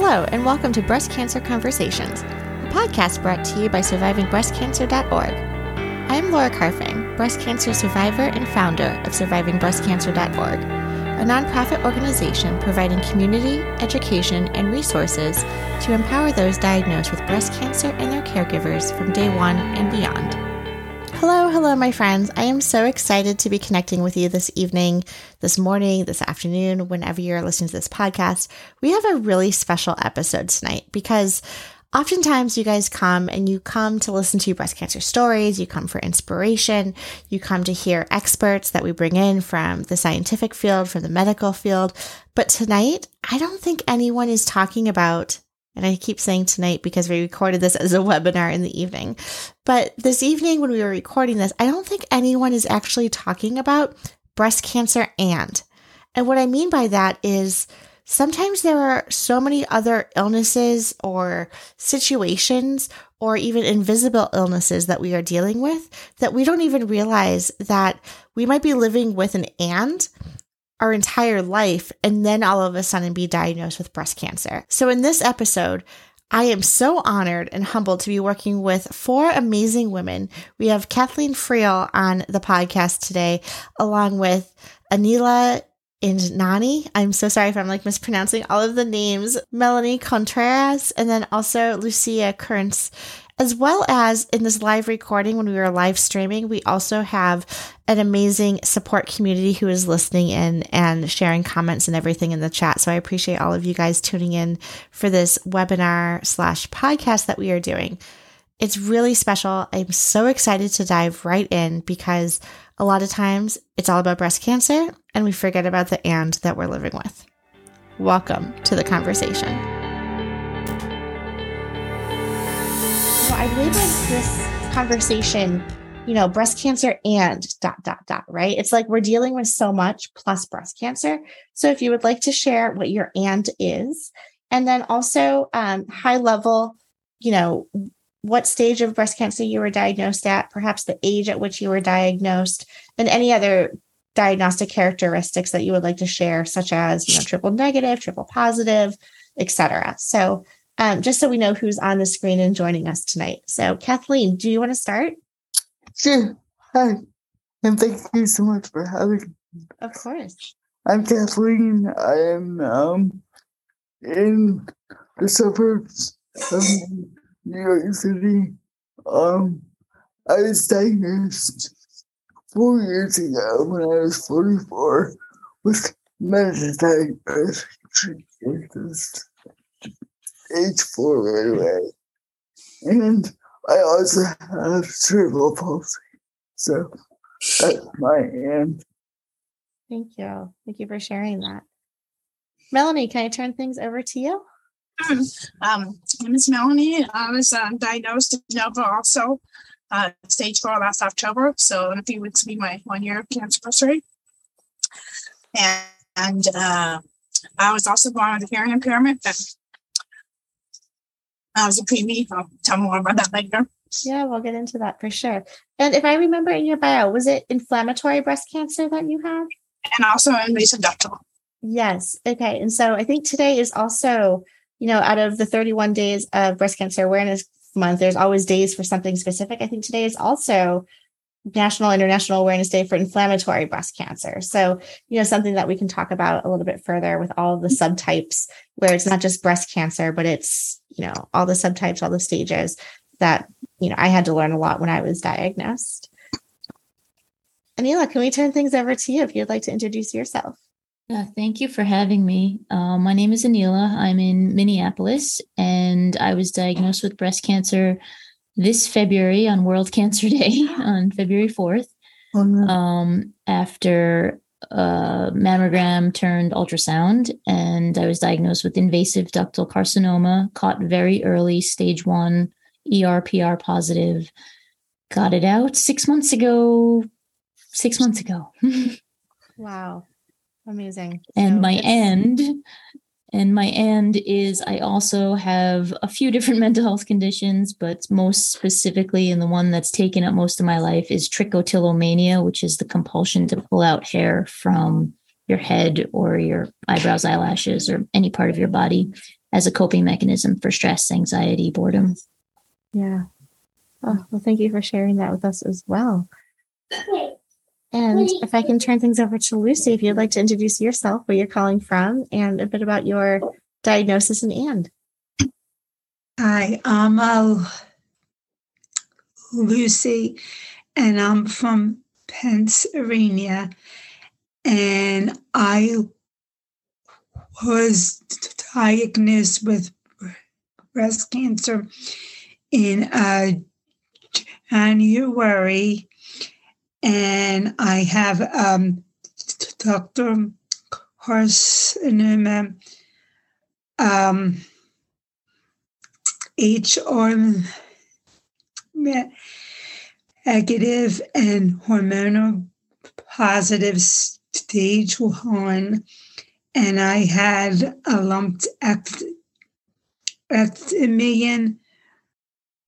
Hello, and welcome to Breast Cancer Conversations, a podcast brought to you by survivingbreastcancer.org. I'm Laura Carfing, breast cancer survivor and founder of survivingbreastcancer.org, a nonprofit organization providing community, education, and resources to empower those diagnosed with breast cancer and their caregivers from day one and beyond. Hello, my friends. I am so excited to be connecting with you this evening, this morning, this afternoon, whenever you're listening to this podcast. We have a really special episode tonight because oftentimes you guys come and you come to listen to breast cancer stories, you come for inspiration, you come to hear experts that we bring in from the scientific field, from the medical field. But tonight, I don't think anyone is talking about, and I keep saying tonight because we recorded this as a webinar in the evening. But this evening when we were recording this, I don't think anyone is actually talking about breast cancer and what I mean by that is sometimes there are so many other illnesses or situations or even invisible illnesses that we are dealing with that we don't even realize that we might be living with an and our entire life, and then all of a sudden be diagnosed with breast cancer. So in this episode, I am so honored and humbled to be working with four amazing women. We have Kathleen Friel on the podcast today, along with Aneela Idnani. I'm so sorry if I'm mispronouncing all of the names. Melanie Contreras, and then also Lucia Kurz. As well as in this live recording, when we were live streaming, we also have an amazing support community who is listening in and sharing comments and everything in the chat. So I appreciate all of you guys tuning in for this webinar/podcast that we are doing. It's really special. I'm so excited to dive right in because a lot of times it's all about breast cancer and we forget about the and that we're living with. Welcome to the conversation. I labeled this conversation, breast cancer and ... right? It's like we're dealing with so much plus breast cancer. So if you would like to share what your and is, and then also high level, what stage of breast cancer you were diagnosed at, perhaps the age at which you were diagnosed, and any other diagnostic characteristics that you would like to share, such as triple negative, triple positive, etc. So just so we know who's on the screen and joining us tonight. So, Kathleen, do you want to start? Sure. Hi, and thank you so much for having me. Of course. I'm Kathleen. I am in the suburbs of New York City. I was diagnosed 4 years ago when I was 44 with metastatic breast cancer. Stage 4 right away. And I also have cerebral palsy. So that's my end. Thank you. Thank you for sharing that. Melanie, can I turn things over to you? My name is Melanie. I was diagnosed with de Novo also, stage 4 last October. So in a few weeks will be my 1 year cancer anniversary. And I was also born with a hearing impairment that I was a preemie. I'll tell more about that later. Yeah, we'll get into that for sure. And if I remember in your bio, was it inflammatory breast cancer that you had? And also invasive ductal. Yes. Okay. And so I think today is also, out of the 31 days of Breast Cancer Awareness Month, there's always days for something specific. I think today is also National International Awareness Day for Inflammatory Breast Cancer. So, something that we can talk about a little bit further with all the subtypes where it's not just breast cancer, but it's, all the subtypes, all the stages that, I had to learn a lot when I was diagnosed. Aneela, can we turn things over to you if you'd like to introduce yourself? Yeah, thank you for having me. My name is Aneela. I'm in Minneapolis and I was diagnosed with breast cancer this February on World Cancer Day on February 4th, after mammogram turned ultrasound, and I was diagnosed with invasive ductal carcinoma, caught very early, stage 1, ER positive, got it out 6 months ago. Wow. Amazing. And my end is I also have a few different mental health conditions, but most specifically, and the one that's taken up most of my life is trichotillomania, which is the compulsion to pull out hair from your head or your eyebrows, eyelashes, or any part of your body as a coping mechanism for stress, anxiety, boredom. Yeah. Oh, well, thank you for sharing that with us as well. And if I can turn things over to Lucy, if you'd like to introduce yourself, where you're calling from, and a bit about your diagnosis and end. Hi, I'm Lucy, and I'm from Pennsylvania, and I was diagnosed with breast cancer in January, and I have ductal carcinoma, HR negative and hormonal positive stage 1, and I had a lumpectomy in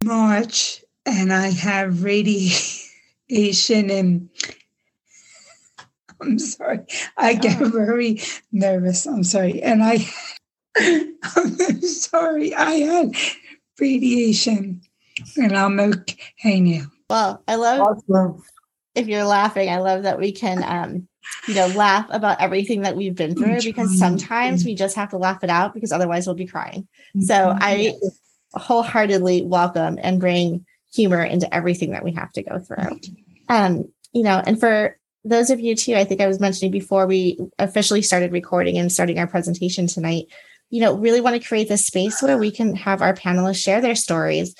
March, and I have radiation, and I'm sorry, I get very nervous. I'm sorry. And I'm sorry, I had radiation, and I'm okay now. Well, I love, if you're laughing, I love that we can, laugh about everything that we've been through, because sometimes we just have to laugh it out, because otherwise we'll be crying. So I wholeheartedly welcome and bring humor into everything that we have to go through. And for those of you too, I think I was mentioning before we officially started recording and starting our presentation tonight, really want to create this space where we can have our panelists share their stories.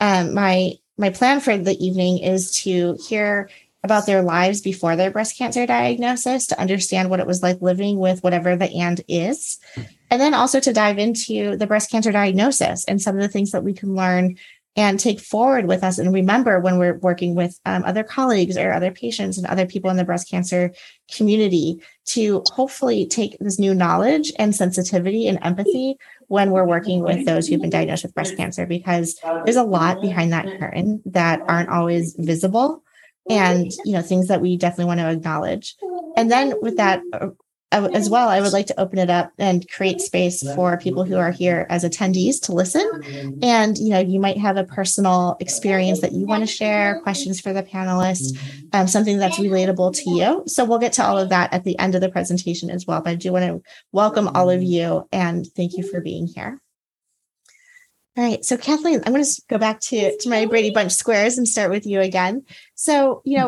My plan for the evening is to hear about their lives before their breast cancer diagnosis, to understand what it was like living with whatever the and is, and then also to dive into the breast cancer diagnosis and some of the things that we can learn and take forward with us and remember when we're working with other colleagues or other patients and other people in the breast cancer community, to hopefully take this new knowledge and sensitivity and empathy when we're working with those who've been diagnosed with breast cancer, because there's a lot behind that curtain that aren't always visible, and, things that we definitely want to acknowledge. And then with that as well, I would like to open it up and create space for people who are here as attendees to listen. And, you might have a personal experience that you want to share, questions for the panelists, something that's relatable to you. So we'll get to all of that at the end of the presentation as well. But I do want to welcome all of you and thank you for being here. All right. So Kathleen, I'm going to go back to my Brady Bunch squares and start with you again. So, you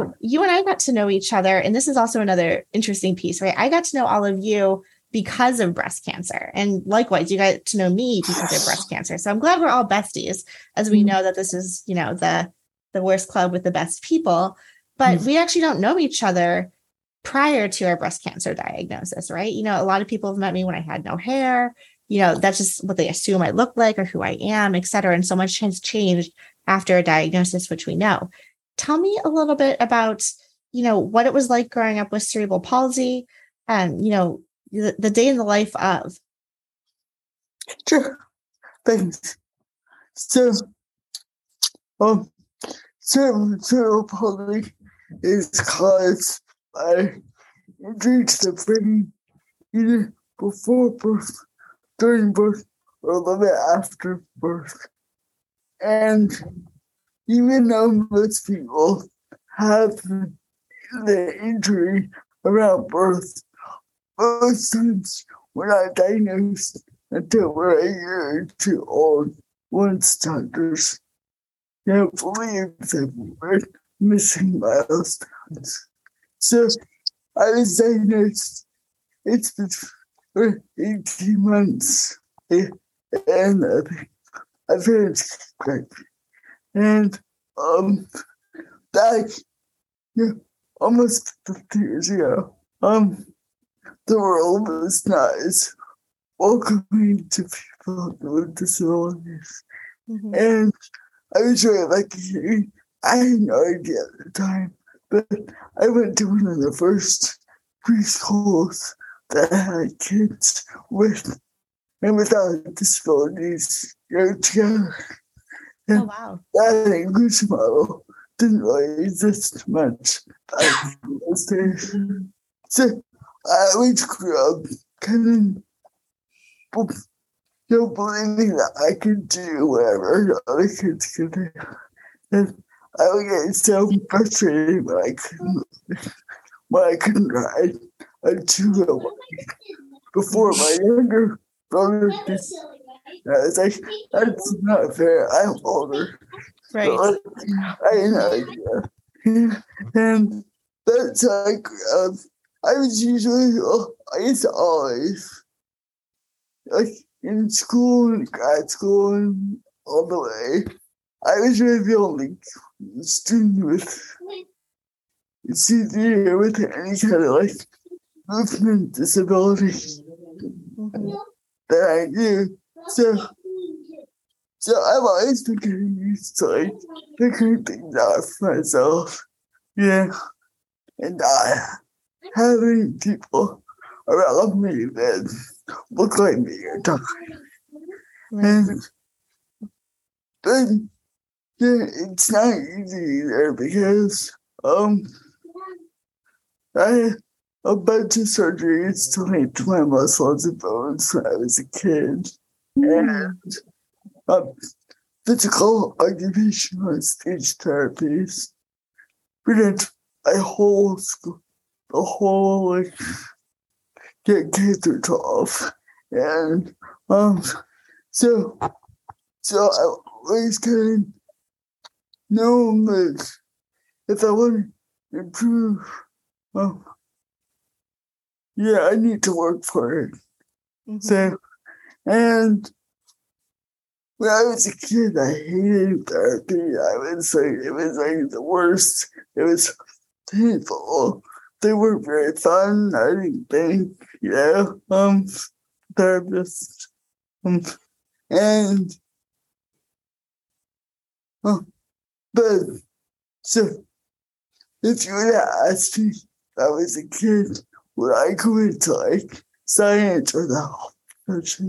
and I got to know each other, and this is also another interesting piece, right? I got to know all of you because of breast cancer, and likewise, you got to know me because of breast cancer. So I'm glad we're all besties, as we know that this is, the worst club with the best people, but we actually don't know each other prior to our breast cancer diagnosis, right? A lot of people have met me when I had no hair. That's just what they assume I look like or who I am, et cetera. And so much has changed after a diagnosis, which we know. Tell me a little bit about, what it was like growing up with cerebral palsy and, the day in the life of. Sure. Thanks. So, cerebral palsy is caused by injury to the brain either before birth, during birth, or a little bit after birth. And even though most people have the injury around birth, most times we're not diagnosed until we're a year or two old, once doctors can't believe that we're missing milestones. So I was diagnosed, it's been 18 months, and I finished pregnant. And back almost 50 years ago, the world was not as welcoming to people with disabilities. Mm-hmm. And I was really lucky. I had no idea at the time, but I went to one of the first preschools that had kids with and without disabilities together. And oh, wow. That English model didn't really exist much. So I always grew up kind of still believing that I could do whatever other kids could do. And I would get so frustrated when I couldn't ride a two-wheel bike. Before my younger brother did, I was like, that's not fair. I'm older. Right. So I had no idea. And that's like, I was usually, I used to always, like in school and grad school and all the way, I was really the only student with any kind of like movement disability that I knew. So I've always been getting used to like figuring things out for myself, yeah, and having people around me that look like me or talk like me. But yeah, it's not easy either because I had a bunch of surgeries to my muscles and bones when I was a kid. And physical occupational and speech therapies. We did a whole school, the whole K through 12, and so I always kind of known that if I want to improve, I need to work for it. Mm-hmm. So. And when I was a kid, I hated therapy. It was like the worst. It was painful. They weren't very fun. I didn't think, therapists. But so if you would have asked me when I was a kid, would I go into science or the health? I feel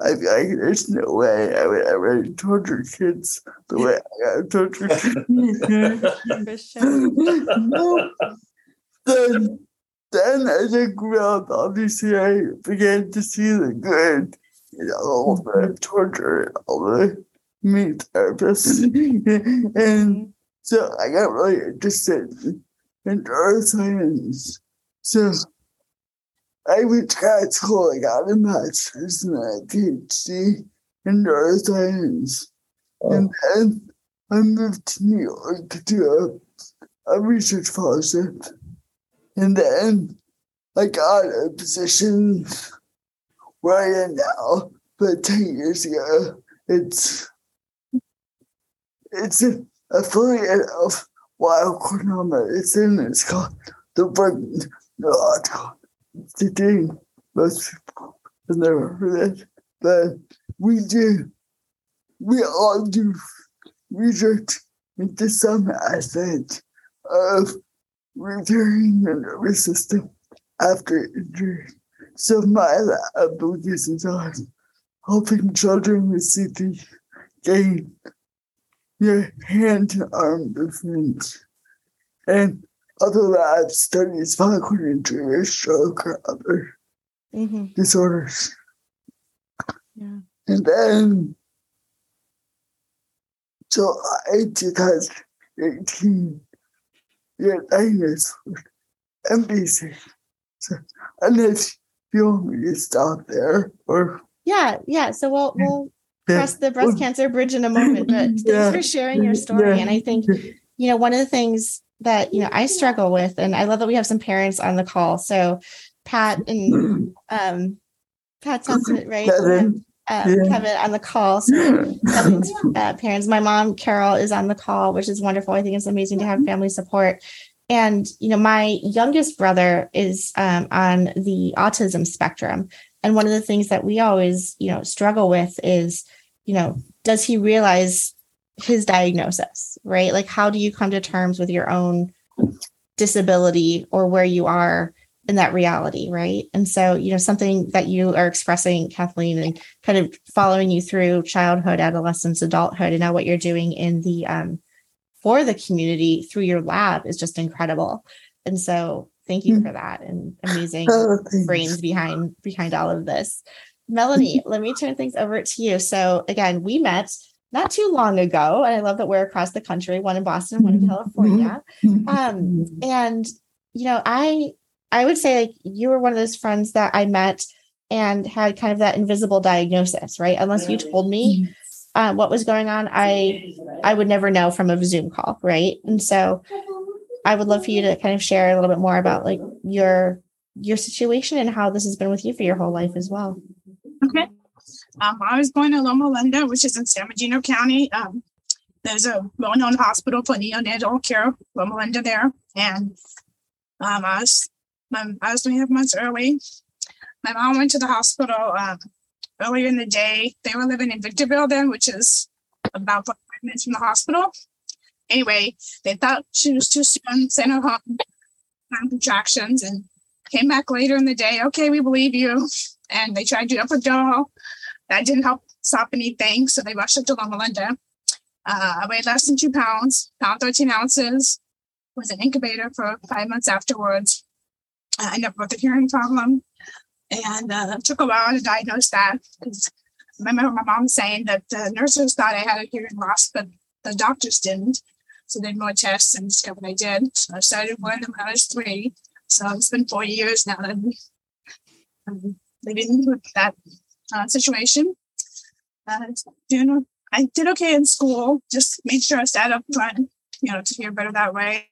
like there's no way I would ever torture kids the way I got tortured kids. Then as I grew up, obviously I began to see the good in all the torture and all the mean therapists. And so I got really interested in neuroscience. So I went to grad school, I got a master's and a PhD in neuroscience. Oh. And then I moved to New York to do a research fellowship. And then I got a position where I am now, but 10 years ago, it's an affiliate of Weill Cornell Medicine. It's called the Burton Institute. Most people have never heard it, but we all do research into some aspect of repairing the nervous system after injury. So my lab focuses on helping children with CP gain their hand and arm movement, and other labs study spinal cord injury, stroke, or other disorders. Yeah. And then, July 2018, you're diagnosed with MBC. So, unless you want me to stop there, or yeah. So we'll cross the breast cancer bridge in a moment. But thanks for sharing your story, and I think one of the things that, I struggle with, and I love that we have some parents on the call. So Pat and Pat's husband, right? Kevin on the call. So Kevin's parents, my mom, Carol, is on the call, which is wonderful. I think it's amazing to have family support. And, my youngest brother is on the autism spectrum. And one of the things that we always, struggle with is, does he realize his diagnosis, right? Like, how do you come to terms with your own disability or where you are in that reality, right? And so, something that you are expressing, Kathleen, and kind of following you through childhood, adolescence, adulthood, and now what you're doing in the for the community through your lab is just incredible. And so thank you for that and amazing brains behind all of this. Melanie, let me turn things over to you. So again, we met not too long ago, and I love that we're across the country, one in Boston, one in California. And, you know, I would say like you were one of those friends that I met and had kind of that invisible diagnosis, right? Unless you told me what was going on, I would never know from a Zoom call, right? And so I would love for you to kind of share a little bit more about like your situation and how this has been with you for your whole life as well. Okay. I was born in Loma Linda, which is in San Bernardino County. There's a well-known hospital for neonatal care, Loma Linda there. And I was 3.5 months early. My mom went to the hospital earlier in the day. They were living in Victorville then, which is about 5 minutes from the hospital. Anyway, they thought she was too soon, sent her home, had contractions, and came back later in the day. Okay, we believe you. And they tried to do epidural. That didn't help stop anything. So they rushed up to Loma Linda. I weighed less than 2 pounds, 13 ounces, was an incubator for 5 months afterwards. I ended up with a hearing problem. And it took a while to diagnose that, because I remember my mom saying that the nurses thought I had a hearing loss, but the doctors didn't. So they did more tests and discovered I did. So I started one when I was 3. So it's been 4 years now that I'm living with that situation. I did okay in school, just made sure I sat up front, you know, to hear better that way.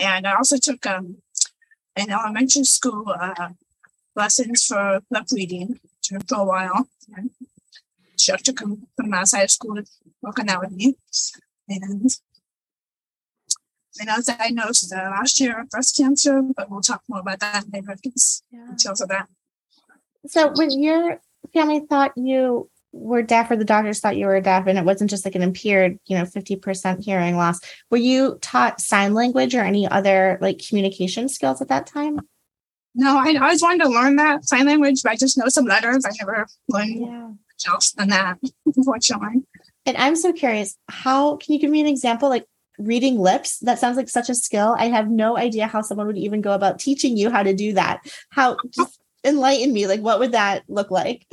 And I also took in elementary school lessons for lip reading for a while. And instructor come from outside of school to work on that with me. And I was diagnosed last year with breast cancer, but we'll talk more about that later. Details of that. So when your family thought you were deaf, or the doctors thought you were deaf, and it wasn't just like an impaired, you know, 50% hearing loss, were you taught sign language or any other like communication skills at that time? No, I always wanted to learn that sign language, but I just know some letters. I never learned much else than that, unfortunately. And I'm so curious, how can you give me an example? Like reading lips, that sounds like such a skill. I have no idea how someone would even go about teaching you how to do that. How, just enlighten me, like what would that look like?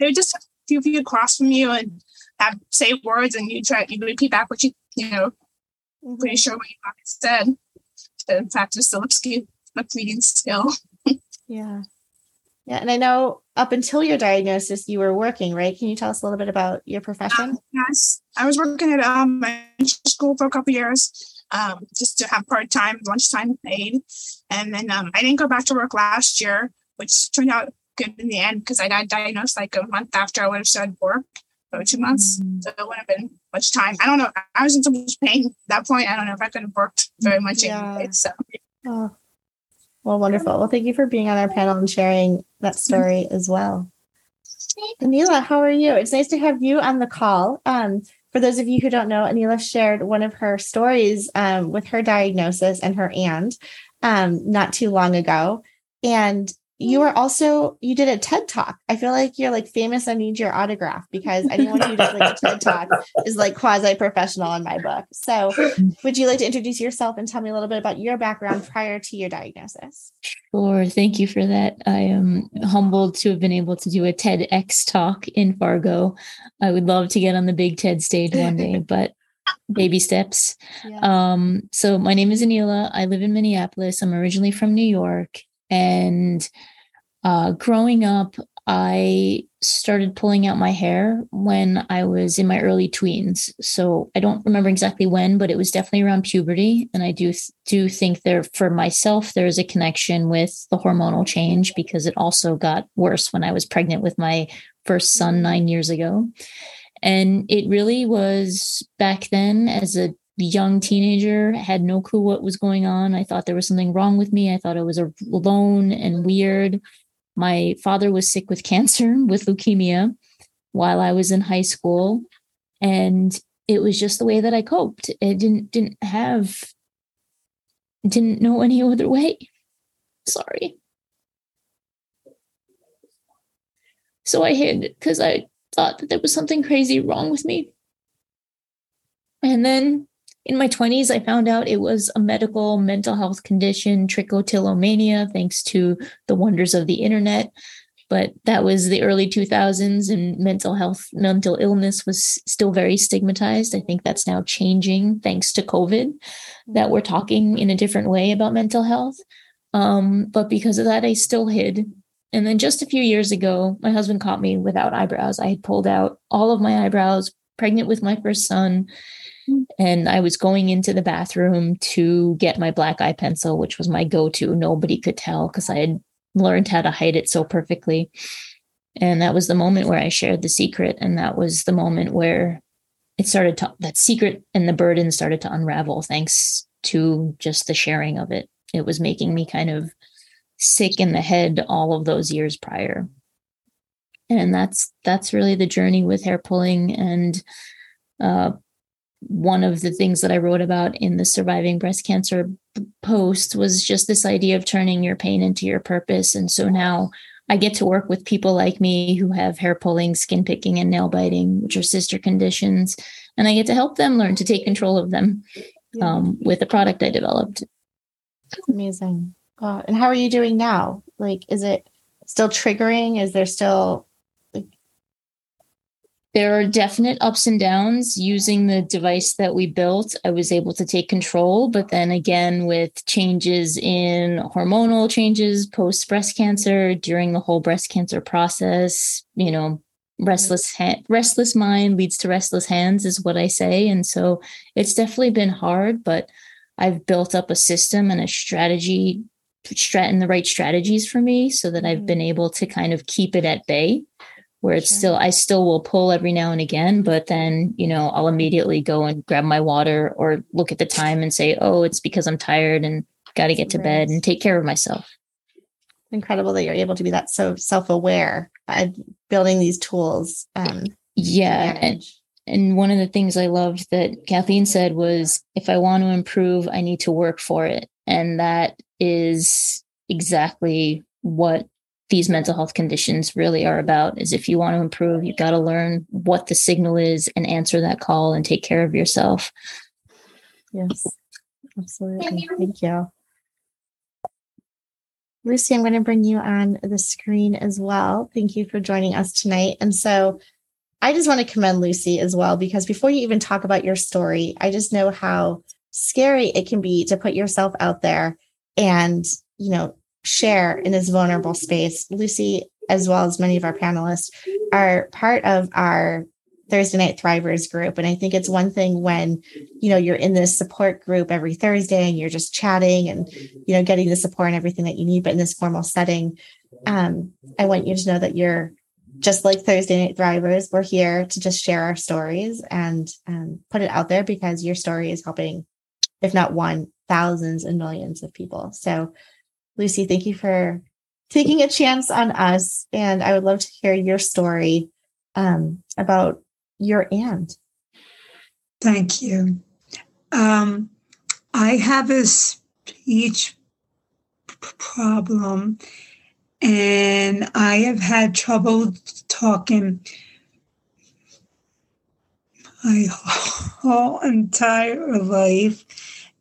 They're just a few people across from you and have say words, and you repeat back what you know, pretty sure what you said to practice the lip reading skill. Yeah. And I know up until your diagnosis, you were working, right? Can you tell us a little bit about your profession? Yes. I was working at elementary school for a couple of years, just to have part-time, lunchtime aid. And then I didn't go back to work last year, which turned out good in the end, because I got diagnosed like a month after I would have started work, or 2 months. So it wouldn't have been much time. I don't know. I was in so much pain at that point. I don't know if I could have worked very much anyway. So. Oh. Well, wonderful. Well, thank you for being on our panel and sharing that story as well. Aneela, how are you? It's nice to have you on the call. For those of you who don't know, Aneela shared one of her stories with her diagnosis and her aunt not too long ago. And you were also, you did a TED Talk. I feel like you're like famous. I need your autograph, because anyone who does like a TED Talk is like quasi-professional in my book. So would you like to introduce yourself and tell me a little bit about your background prior to your diagnosis? Sure. Thank you for that. I am humbled to have been able to do a TEDx talk in Fargo. I would love to get on the big TED stage one day, but baby steps. Yeah. So my name is Aneela. I live in Minneapolis. I'm originally from New York. And growing up, I started pulling out my hair when I was in my early tweens. So I don't remember exactly when, but it was definitely around puberty. And I do think there, for myself, there is a connection with the hormonal change, because it also got worse when I was pregnant with my first son 9 years ago. And it really was back then as a young teenager, had no clue what was going on. I thought there was something wrong with me. I thought I was alone and weird. My father was sick with cancer, with leukemia, while I was in high school. And it was just the way that I coped. I didn't know any other way. Sorry. So I hid, because I thought that there was something crazy wrong with me. And then In my 20s, I found out it was a medical mental health condition, trichotillomania, thanks to the wonders of the internet. But that was the early 2000s, and mental illness was still very stigmatized. I think that's now changing thanks to COVID, that we're talking in a different way about mental health. But because of that, I still hid. And then just a few years ago, my husband caught me without eyebrows. I had pulled out all of my eyebrows, pregnant with my first son. And I was going into the bathroom to get my black eye pencil, which was my go-to. Nobody could tell because I had learned how to hide it so perfectly. And that was the moment where I shared the secret. And that was the moment where it started to, that secret and the burden started to unravel thanks to just the sharing of it. It was making me kind of sick in the head all of those years prior. And that's really the journey with hair pulling. And one of the things that I wrote about in the Surviving Breast Cancer post was just this idea of turning your pain into your purpose. And so now I get to work with people like me who have hair pulling, skin picking, and nail biting, which are sister conditions. And I get to help them learn to take control of them with the product I developed. Amazing. And how are you doing now? Like, is it still triggering? Is there still... There are definite ups and downs. Using the device that we built, I was able to take control. But then again, with changes in hormonal changes, post breast cancer, during the whole breast cancer process, you know, restless mind leads to restless hands is what I say. And so it's definitely been hard, but I've built up a system and a strategy, and the right strategies for me so that I've been able to kind of keep it at bay. Where it's I still will pull every now and again, but then, you know, I'll immediately go and grab my water or look at the time and say, oh, it's because I'm tired and got to get to bed and take care of myself. Incredible that you're able to be that so self-aware and building these tools. And one of the things I loved that Kathleen said was, if I want to improve, I need to work for it. And that is exactly what these mental health conditions really are about, is if you want to improve, you've got to learn what the signal is and answer that call and take care of yourself. Yes, absolutely. Thank you. Lucy, I'm going to bring you on the screen as well. Thank you for joining us tonight. And so I just want to commend Lucy as well, because before you even talk about your story, I just know how scary it can be to put yourself out there and, you know, share in this vulnerable space. Lucy, as well as many of our panelists, are part of our Thursday Night Thrivers group. And I think it's one thing when, you know, you're in this support group every Thursday and you're just chatting and, you know, getting the support and everything that you need, but in this formal setting, I want you to know that you're just like Thursday Night Thrivers. We're here to just share our stories and put it out there, because your story is helping, if not one, thousands and millions of people. So Lucy, thank you for taking a chance on us. And I would love to hear your story about your aunt. Thank you. I have a speech problem, and I have had trouble talking my whole entire life.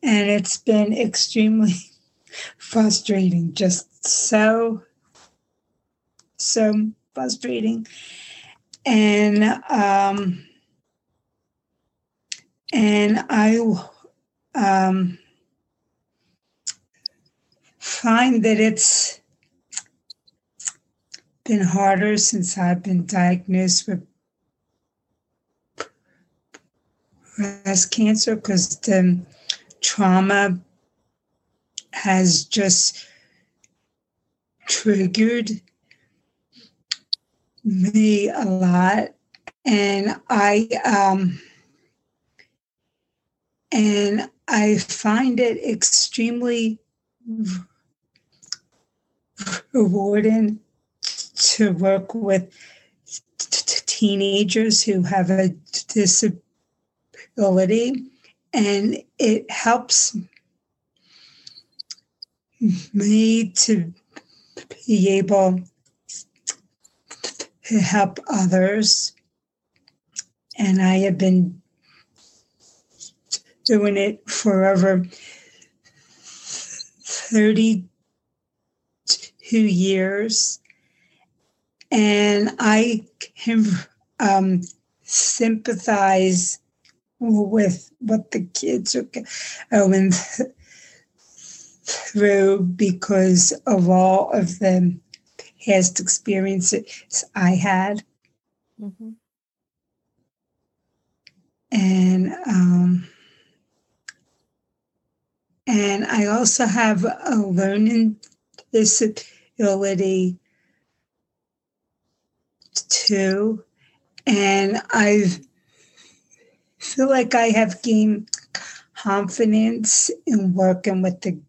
And it's been extremely frustrating, just so frustrating. And I find that it's been harder since I've been diagnosed with breast cancer, because the trauma has just triggered me a lot, and I find it extremely rewarding to work with teenagers who have a disability, and it helps me to be able to help others. And I have been doing it for over 32 years. And I can sympathize with what the kids are going through because of all of the past experiences I had. Mm-hmm. And I also have a learning disability too, and I feel like I have gained confidence in working with the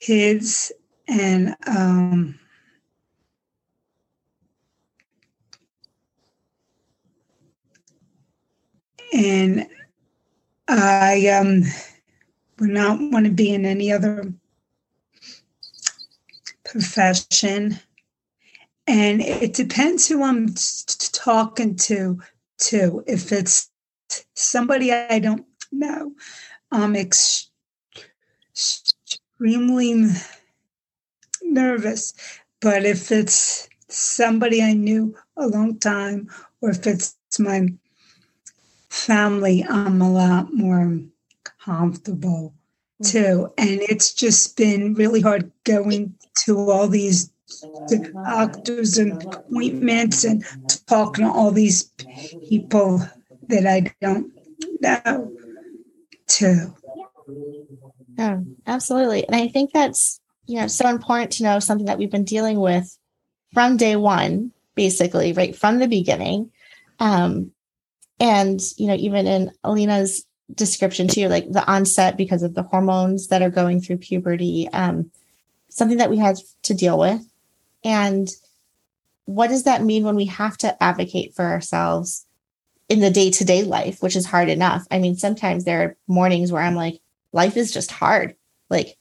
kids, and and I would not want to be in any other profession. And it depends who I'm talking to, too. If it's somebody I don't know, I'm extremely nervous. But if it's somebody I knew a long time, or if it's my family, I'm a lot more comfortable too. And it's just been really hard going to all these doctors and appointments and talking to all these people that I don't know too. Yeah, absolutely. And I think that's, you know, so important to know something that we've been dealing with from day one, basically, right from the beginning. And, you know, even in Alina's description too, like the onset because of the hormones that are going through puberty, something that we had to deal with. And what does that mean when we have to advocate for ourselves in the day-to-day life, which is hard enough? I mean, sometimes there are mornings where I'm like, life is just hard. Like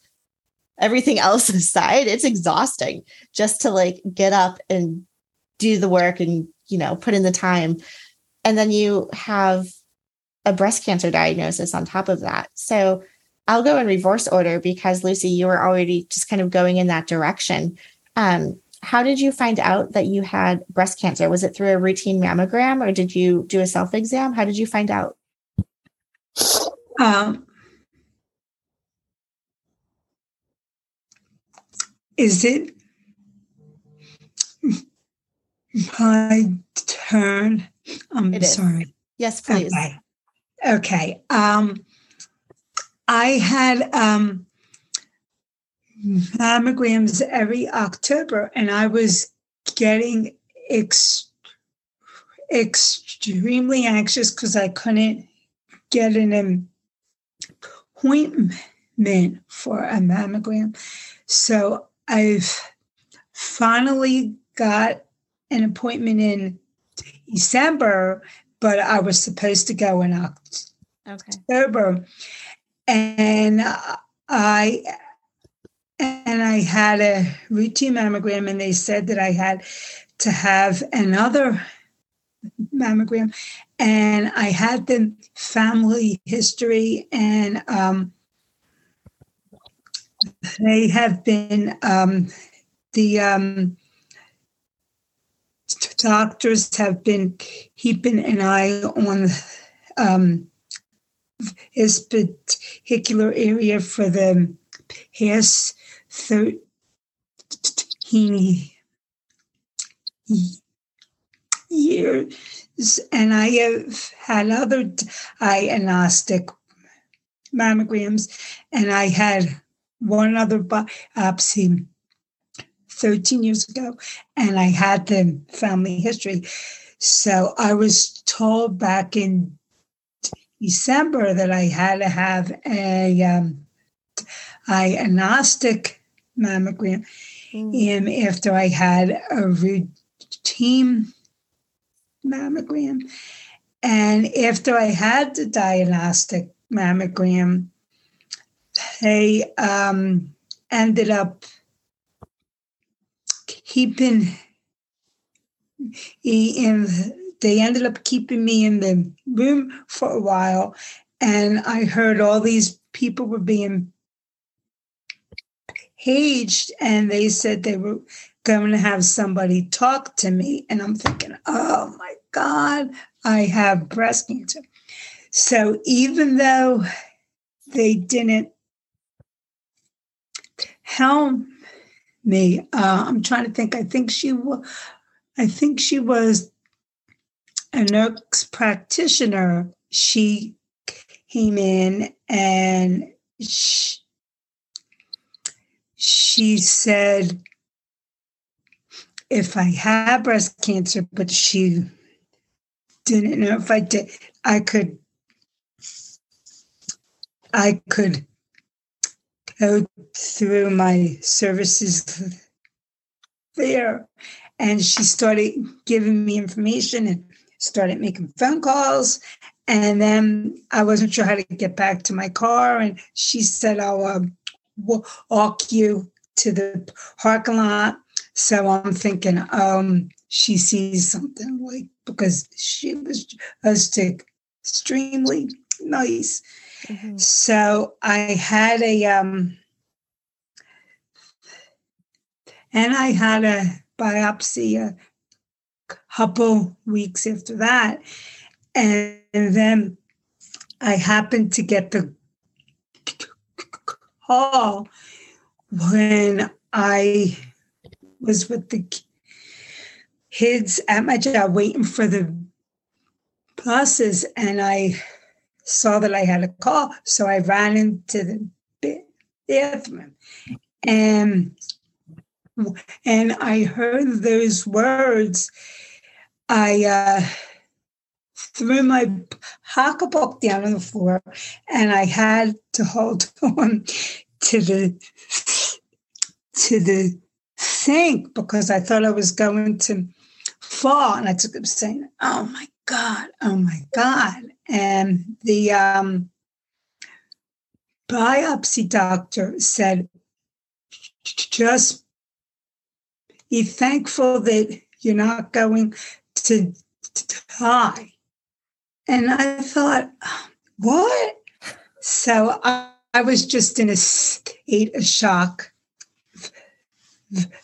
everything else aside, it's exhausting just to like get up and do the work and, you know, put in the time. And then you have a breast cancer diagnosis on top of that. So I'll go in reverse order because, Lucy, you were already just kind of going in that direction. How did you find out that you had breast cancer? Was it through a routine mammogram, or did you do a self-exam? How did you find out? Is it my turn? I'm sorry. Yes, please. Okay. I had mammograms every October, and I was getting extremely anxious because I couldn't get an appointment for a mammogram. So I've finally got an appointment in December, but I was supposed to go in October. Okay. And I had a routine mammogram, and they said that I had to have another mammogram, and I had the family history, and they have been doctors have been keeping an eye on this particular area for the past 13 years. And I have had other diagnostic mammograms, and I had one other biopsy 13 years ago, and I had the family history. So I was told back in December that I had to have a diagnostic mammogram after I had a routine mammogram. And after I had the diagnostic mammogram, they ended up keeping in they ended up keeping me in the room for a while. And I heard all these people were being paged, and they said they were going to have somebody talk to me. And I'm thinking, oh my God, I have breast cancer. So even though they didn't help me, I'm trying to think. I think she was a nurse practitioner. She came in and she said, if I had breast cancer, but she didn't know if I did, I could go through my services there. And she started giving me information and started making phone calls. And then I wasn't sure how to get back to my car. And she said, I'll walk you to the parking lot. So I'm thinking, she sees something, like, because she was just extremely nice. Mm-hmm. So I had a biopsy a couple weeks after that. And then I happened to get the call when I was with the kids at my job waiting for the buses, and I saw that I had a call. So I ran into the bathroom and I heard those words. I threw my pocketbook down on the floor, and I had to hold on to the sink because I thought I was going to fall. And I took up saying, oh my God. And the biopsy doctor said, just be thankful that you're not going to die. And I thought, what? So I was just in a state of shock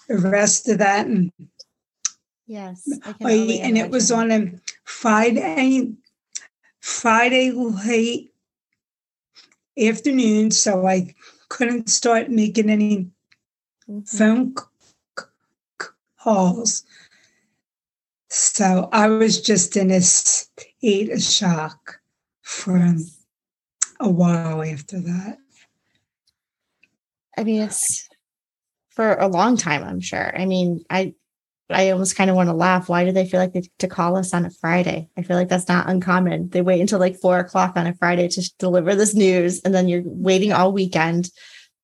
the rest of that. And yes. And it was on a Friday late afternoon, so I couldn't start making any phone calls. So I was just in a state of shock for a while after that. I mean, it's for a long time, I'm sure. I mean, I almost kind of want to laugh. Why do they feel like they to call us on a Friday? I feel like that's not uncommon. They wait until like 4:00 on a Friday to deliver this news. And then you're waiting all weekend.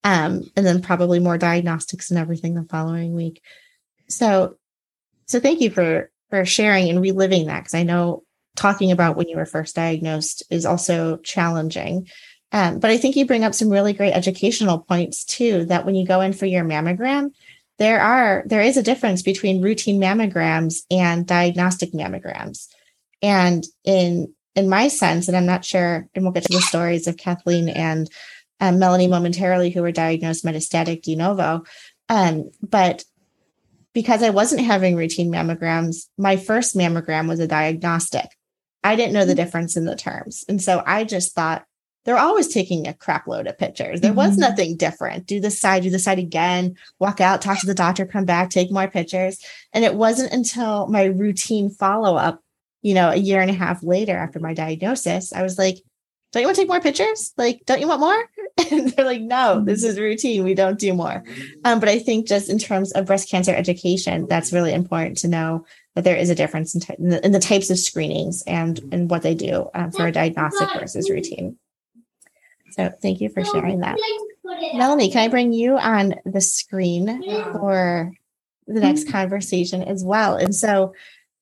And then probably more diagnostics and everything the following week. So thank you for sharing and reliving that. Cause I know talking about when you were first diagnosed is also challenging. But I think you bring up some really great educational points too, that when you go in for your mammogram, there is a difference between routine mammograms and diagnostic mammograms. And in my sense, and I'm not sure, and we'll get to the stories of Kathleen and Melanie momentarily, who were diagnosed metastatic de novo. But because I wasn't having routine mammograms, my first mammogram was a diagnostic. I didn't know the difference in the terms. And so I just thought, they're always taking a crap load of pictures. There was nothing different. Do this side again, walk out, talk to the doctor, come back, take more pictures. And it wasn't until my routine follow-up, a year and a half later after my diagnosis, I was like, don't you want to take more pictures? Like, don't you want more? And they're like, no, this is routine. We don't do more. But I think just in terms of breast cancer education, that's really important to know that there is a difference in the types of screenings and what they do for a diagnostic versus routine. So thank you for sharing that. Melanie, can I bring you on the screen for the next conversation as well? And so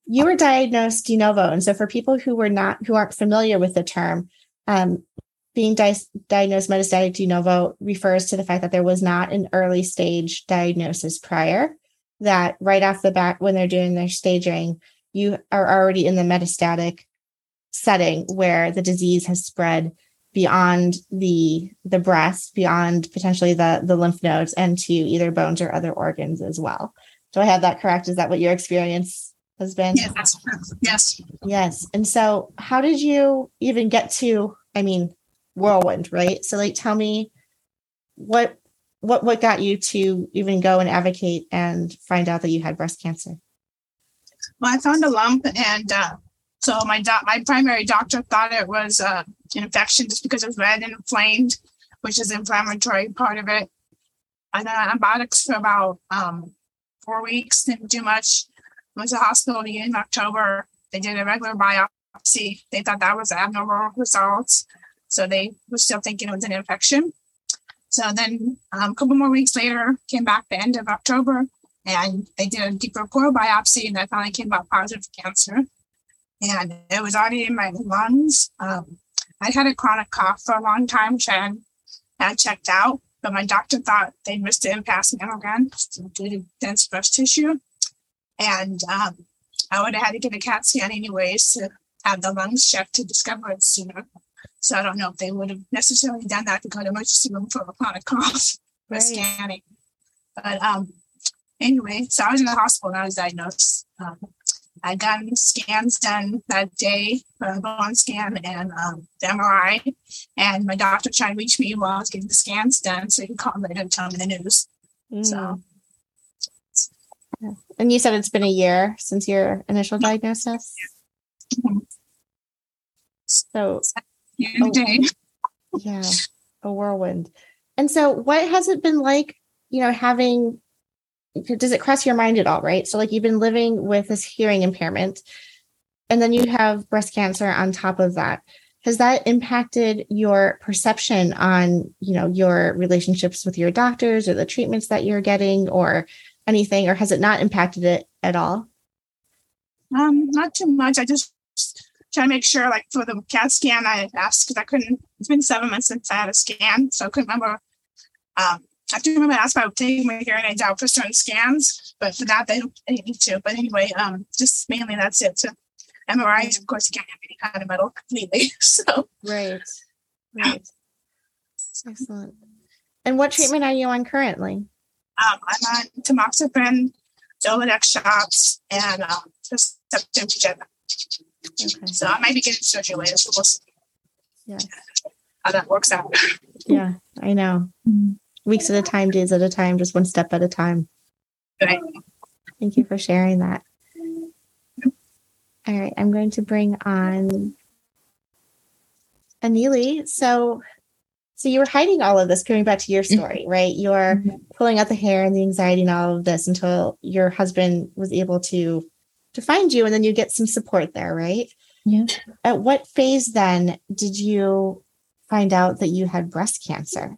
you were diagnosed de novo. And so for people who aren't familiar with the term, being diagnosed metastatic de novo refers to the fact that there was not an early stage diagnosis prior, that right off the bat when they're doing their staging, you are already in the metastatic setting where the disease has spread beyond the breast, beyond potentially the lymph nodes, and to either bones or other organs as well. Do I have that correct? Is that what your experience has been? Yeah, that's correct. Yes. Yes. And so how did you even get to, I mean, whirlwind, right? So like, tell me what got you to even go and advocate and find out that you had breast cancer? Well, I found a lump, and so my primary doctor thought it was an infection just because it was red and inflamed, which is the inflammatory part of it. I was on antibiotics for about 4 weeks, didn't do much. Went to the hospital in October. They did a regular biopsy. They thought that was abnormal results, so they were still thinking it was an infection. So then a couple more weeks later, came back the end of October, and they did a deeper core biopsy, and I finally came out positive for cancer. And it was already in my lungs. I had a chronic cough for a long time, which I checked out, but my doctor thought they missed an impassive organ due to dense breast tissue. And I would have had to get a CAT scan anyways to have the lungs checked to discover it sooner. So I don't know if they would have necessarily done that to go to emergency room for a chronic cough for scanning. But anyway, so I was in the hospital and I was diagnosed. I got scans done that day, a bone scan and the MRI. And my doctor tried to reach me while I was getting the scans done, so he could call me and tell me the news. Mm. So. And you said it's been a year since your initial diagnosis? Yeah. So, a whirlwind. And so what has it been like, you know, having, does it cross your mind at all, right? So like you've been living with this hearing impairment and then you have breast cancer on top of that. Has that impacted your perception on, you know, your relationships with your doctors or the treatments that you're getting or anything, or has it not impacted it at all? Not too much. I just try to make sure, like for the CAT scan, I asked because I couldn't. It's been 7 months since I had a scan, so I couldn't remember. I do remember I asked about taking my hearing aids out for certain scans, but for that they didn't need to. But anyway, just mainly that's it. So MRIs, of course, you can't have any kind of metal completely. So right, excellent. And what treatment are you on currently? I'm on tamoxifen, Dolodex shots, and septum together. Okay. So I might be getting surgery later, so we'll see how that works out. Yeah, I know. Weeks at a time, days at a time, just one step at a time. Right. Thank you for sharing that. All right, I'm going to bring on Aneela. So you were hiding all of this, coming back to your story, right? You're pulling out the hair and the anxiety and all of this until your husband was able to find you, and then you get some support there, right? Yeah. At what phase then did you find out that you had breast cancer?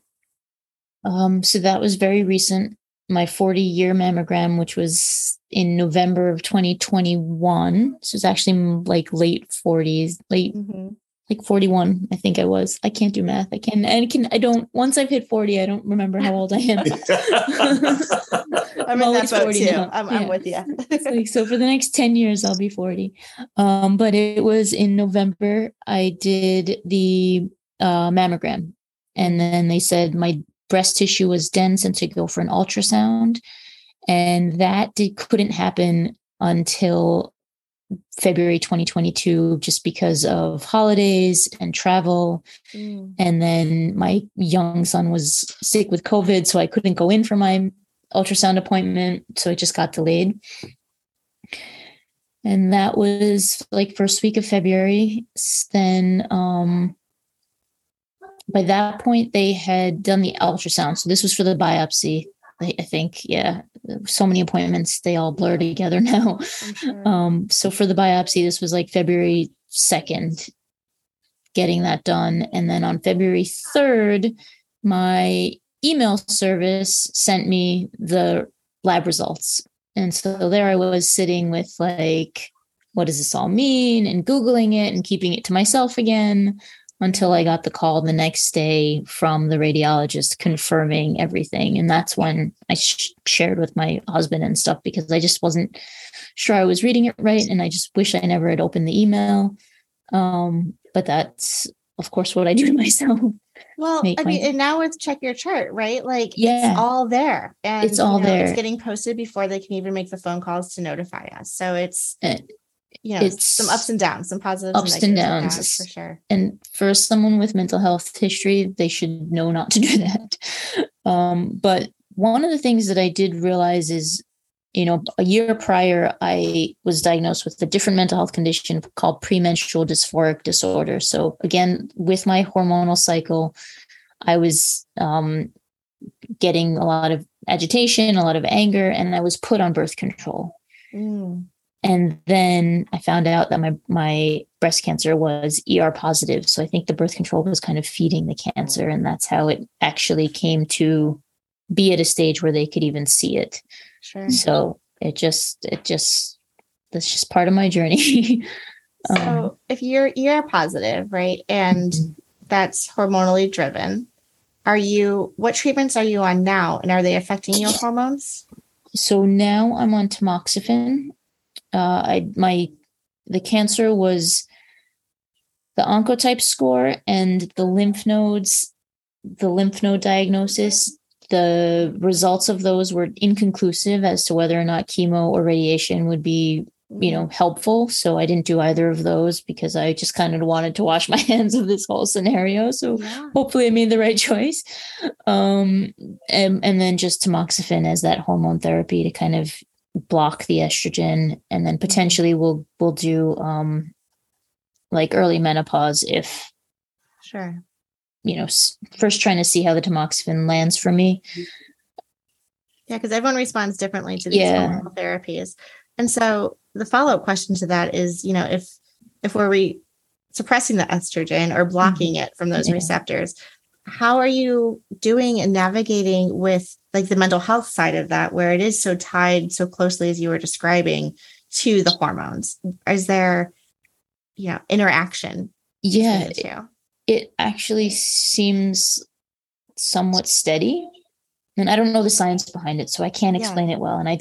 So that was very recent. My 40-year mammogram, which was in November of 2021. So it's actually like late 40s, like 41, I think I was. I can't do math. Once I've hit 40, I don't remember how old I am. I'm always 40 too. Now. I'm with you. So for the next 10 years, I'll be 40. But it was in November, I did the mammogram. And then they said my breast tissue was dense and to go for an ultrasound. And that couldn't happen until February 2022, just because of holidays and travel. And then my young son was sick with COVID, so I couldn't go in for my ultrasound appointment, so it just got delayed. And that was like first week of February. Then by that point they had done the ultrasound, so this was for the biopsy, I think. Yeah. So many appointments, they all blur together now. Sure. So for the biopsy, this was like February 2nd, getting that done. And then on February 3rd, my email service sent me the lab results. And so there I was sitting with like, what does this all mean? And Googling it and keeping it to myself again. until I got the call the next day from the radiologist confirming everything. And that's when I shared with my husband and stuff, because I just wasn't sure I was reading it right. And I just wish I never had opened the email. But that's, of course, what I do to myself. Well, and now with Check Your Chart, right? Like, it's all there. And it's all there. It's getting posted before they can even make the phone calls to notify us. So it's some ups and downs, some positives. Ups and downs, for sure. And for someone with mental health history, they should know not to do that. But one of the things that I did realize is, a year prior, I was diagnosed with a different mental health condition called premenstrual dysphoric disorder. So again, with my hormonal cycle, I was getting a lot of agitation, a lot of anger, and I was put on birth control. Mm. And then I found out that my breast cancer was ER positive. So I think the birth control was kind of feeding the cancer, and that's how it actually came to be at a stage where they could even see it. Sure. So that's just part of my journey. So if you're ER positive, right, and that's hormonally driven, what treatments are you on now, and are they affecting your hormones? So now I'm on tamoxifen. The cancer was the oncotype score and the lymph nodes, the lymph node diagnosis. The results of those were inconclusive as to whether or not chemo or radiation would be, helpful. So I didn't do either of those because I just kind of wanted to wash my hands of this whole scenario. So hopefully I made the right choice. And then just tamoxifen as that hormone therapy to kind of block the estrogen. And then potentially we'll do like early menopause if. Sure. First trying to see how the tamoxifen lands for me. Yeah, because everyone responds differently to these hormonal therapies. And so the follow-up question to that is, if we're suppressing the estrogen or blocking it from those receptors, how are you doing and navigating with like the mental health side of that, where it is so tied so closely, as you were describing, to the hormones? Is there, interaction? Yeah. It actually seems somewhat steady, and I don't know the science behind it, so I can't explain it well. And I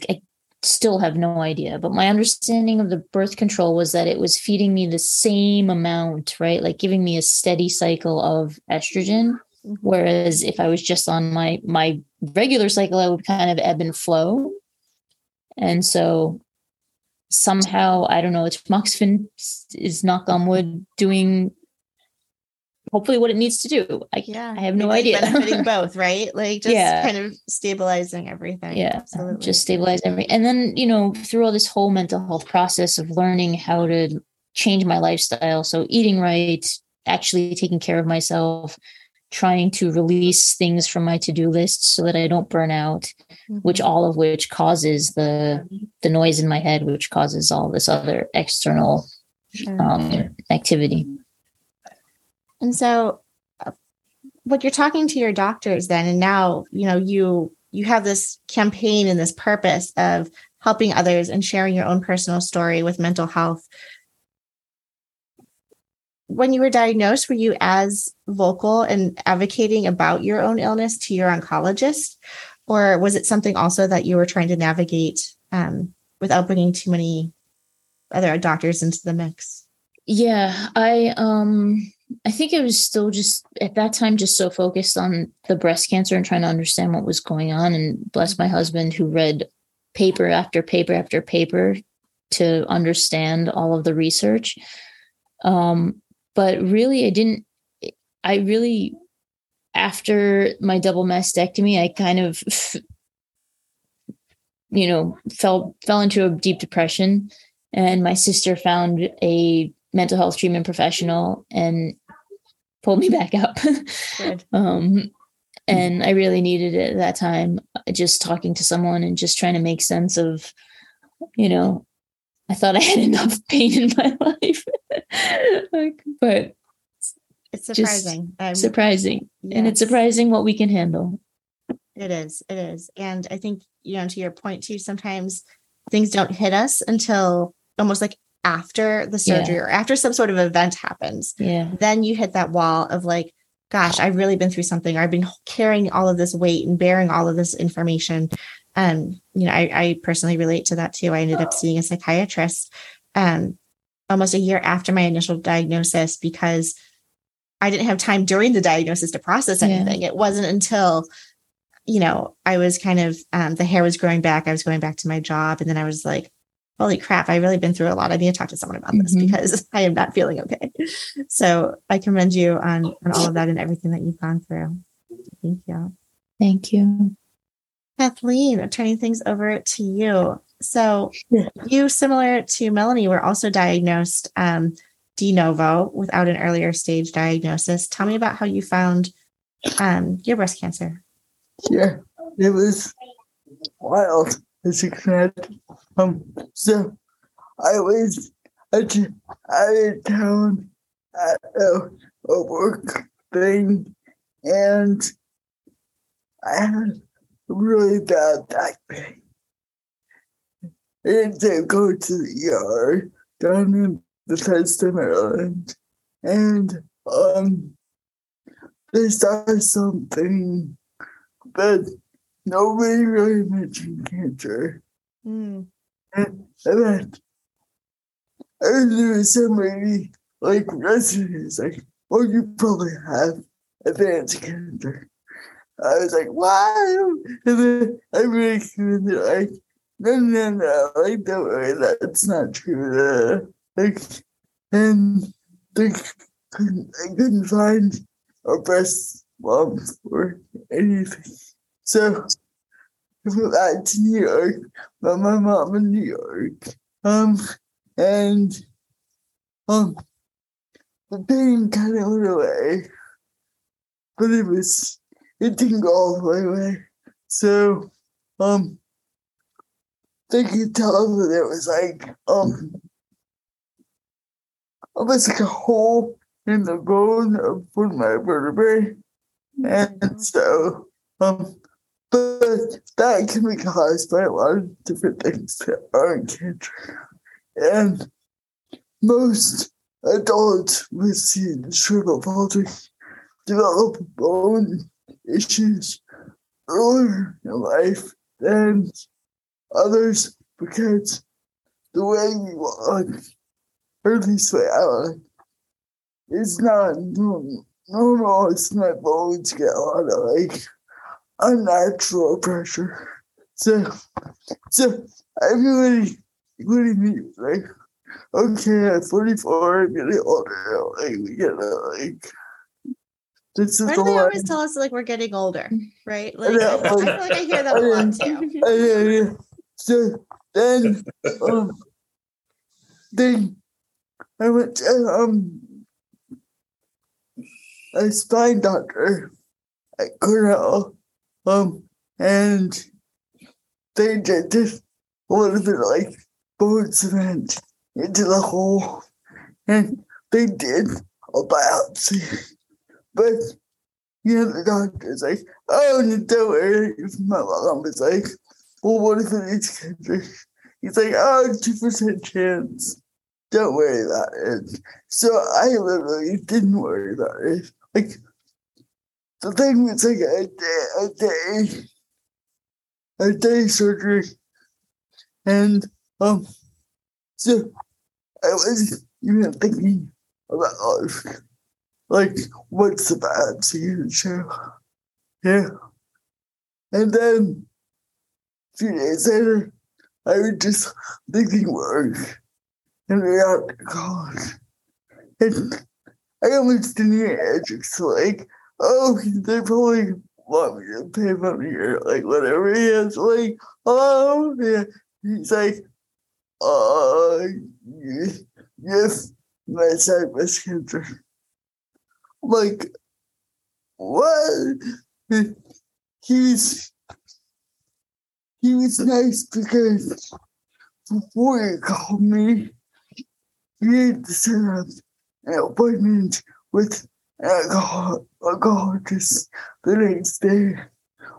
still have no idea, but my understanding of the birth control was that it was feeding me the same amount, right? Like giving me a steady cycle of estrogen. Mm-hmm. Whereas if I was just on my regular cycle, I would kind of ebb and flow. And so somehow, I don't know, tamoxifen is, knock on wood, doing hopefully what it needs to do. I have no idea. Benefiting both, right? Like just kind of stabilizing everything. Yeah, absolutely. Just stabilize everything. And then, through all this whole mental health process of learning how to change my lifestyle. So eating right, actually taking care of myself, trying to release things from my to-do list so that I don't burn out, which causes the noise in my head, which causes all this other external activity. And so when you're talking to your doctors then, and now, you have this campaign and this purpose of helping others and sharing your own personal story with mental health. When you were diagnosed, were you as vocal and advocating about your own illness to your oncologist, or was it something also that you were trying to navigate without bringing too many other doctors into the mix? Yeah, I think it was still just at that time, just so focused on the breast cancer and trying to understand what was going on. And bless my husband, who read paper after paper after paper to understand all of the research. But really, after my double mastectomy, I kind of, fell into a deep depression, and my sister found a mental health treatment professional and pulled me back up. And I really needed it at that time, just talking to someone and just trying to make sense of, I thought I had enough pain in my life, but it's surprising. Yes. And it's surprising what we can handle. It is. And I think, to your point too, sometimes things don't hit us until almost like after the surgery or after some sort of event happens, then you hit that wall of like, gosh, I've really been through something. I've been carrying all of this weight and bearing all of this information. You know, I personally relate to that too. I ended up seeing a psychiatrist almost a year after my initial diagnosis because I didn't have time during the diagnosis to process anything. It wasn't until, you know, I was kind of, the hair was growing back. I was going back to my job. And then I was like, holy crap, I've really been through a lot. I need to talk to someone about this because I am not feeling okay. So I commend you on all of that and everything that you've gone through. Thank you. Thank you. Kathleen, I'm turning things over to you. So you, similar to Melanie, were also diagnosed de novo without an earlier stage diagnosis. Tell me about how you found your breast cancer. Yeah, it was wild, as you can imagine. So I was out of town at a work thing, and I had really bad back pain. I had to go to the ER down in Bethesda, Maryland, and they saw something that nobody really mentioned, cancer. And then I was doing somebody like residents, like, well, you probably have advanced cancer. I was like, wow. And then I really came in there, like, no, like, don't worry, that's not true. Like, and they couldn't find a breast lump or anything. So I went back to New York, met my mom in New York. And the pain kind of went away, but it didn't go all the way away. So they could tell that it was like almost like a hole in the bone of one of my vertebrae. And so but that can be caused by a lot of different things that aren't cancer. And most adults with cerebral palsy develop bone issues earlier in life than others because the way you walk, or at least the way I walk, is not normal. It's my bones get a lot of like unnatural pressure. So everybody, including me, was like, okay, I'm 44, I'm getting older. Like, we get like, this is why do they always tell us like we're getting older, right? Like, I feel like I hear that a lot too. Yeah. So then, I went to a spine doctor at Cornell, and they did this a little bit like bone cement into the hole, and they did a biopsy. But, you know, the doctor's like, oh, don't worry. My mom was like, well, what if it is cancer? He's like, oh, 2% chance. Don't worry about it. So I literally didn't worry about it. Like, the thing was like a day surgery. And, so I wasn't even thinking about life. Like, what's the biopsy show? Yeah. And then a few days later, I was just thinking work. And we got to college. And I almost didn't even answer. So, like, oh, they probably want me to pay money or, like, whatever. He is like, oh, yeah. He's like, yes, my side breast cancer. Like, what? He was nice because before he called me, he had to set up an appointment with an alcoholist the next day.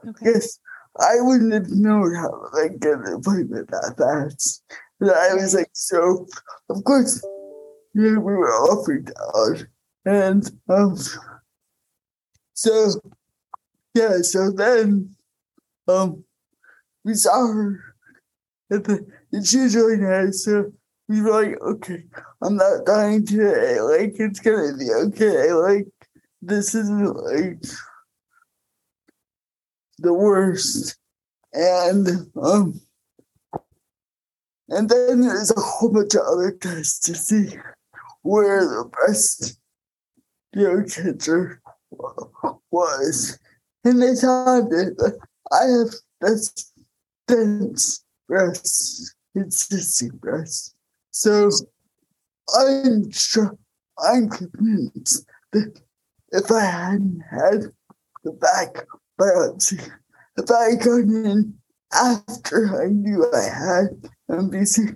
Okay. Yes, I wouldn't have known how to get an appointment that fast. And I was like, so, of course, we were all freaked out. And so then we saw her and she joined us. So we were like, okay, I'm not dying today. Like, it's going to be okay. Like, this isn't like the worst. And then there's a whole bunch of other tests to see where the breast cancer was. And they found that I have this dense breast, insisting breast. So I'm convinced that if I hadn't had the back biopsy, if I had gone in after I knew I had MBC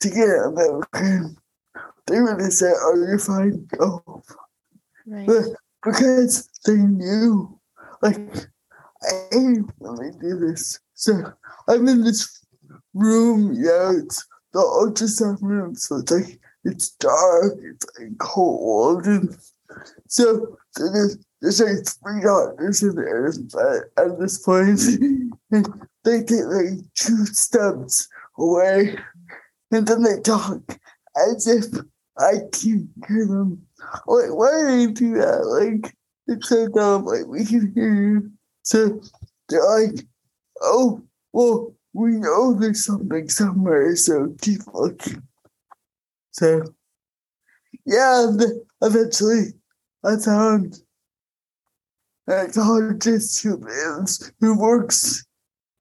to get out of America, they would have said, "Oh, you're fine, go home." Right. But because they knew, like, I hate when they do this. So I'm in this room, it's the ultrasound room, so it's like, it's dark, it's like cold, and so there's like 3 doctors in there at this point, and they take like 2 steps away, and then they talk as if I can't hear them. Like, why do they do that? Like, it's so dumb. Like, we can hear you. So they're like, "Oh, well, we know there's something somewhere, so keep looking." So, eventually I found an oncologist who works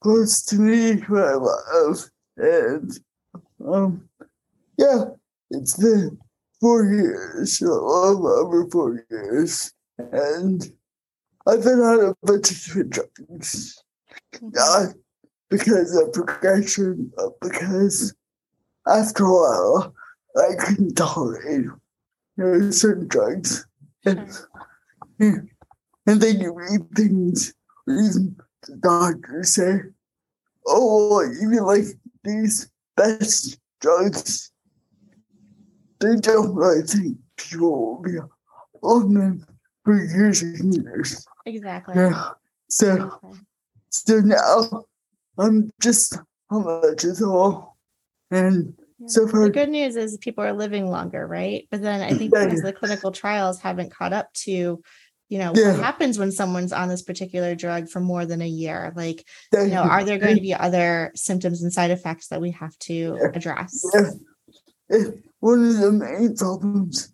close to me, who I love, and it's been 4 years, so over 4 years, and I've been on a bunch of different drugs, not because of progression, but because after a while I couldn't tolerate certain drugs, and then you read things, even the doctors say, "Oh, even like these best drugs, they don't really think people will be on them for years and years." Exactly. Yeah. So now I'm just on letrozole, and so far, the good news is people are living longer, right? But then I think because the clinical trials haven't caught up to, what happens when someone's on this particular drug for more than a year. Like, are there going to be other symptoms and side effects that we have to address? Yeah. One of the main problems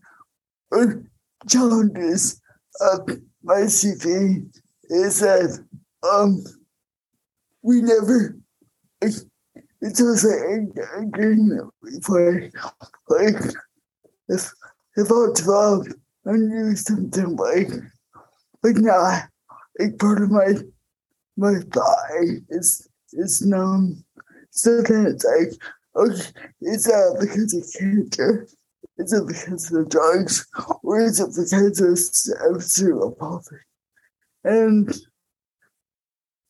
or challenges of my CV is that we never... It's just a game that we play. Like, if I was 12, I knew something part of my thigh is numb. So then it's like, okay, is that because of cancer? Is it because of the drugs? Or is it because of cerebral palsy? And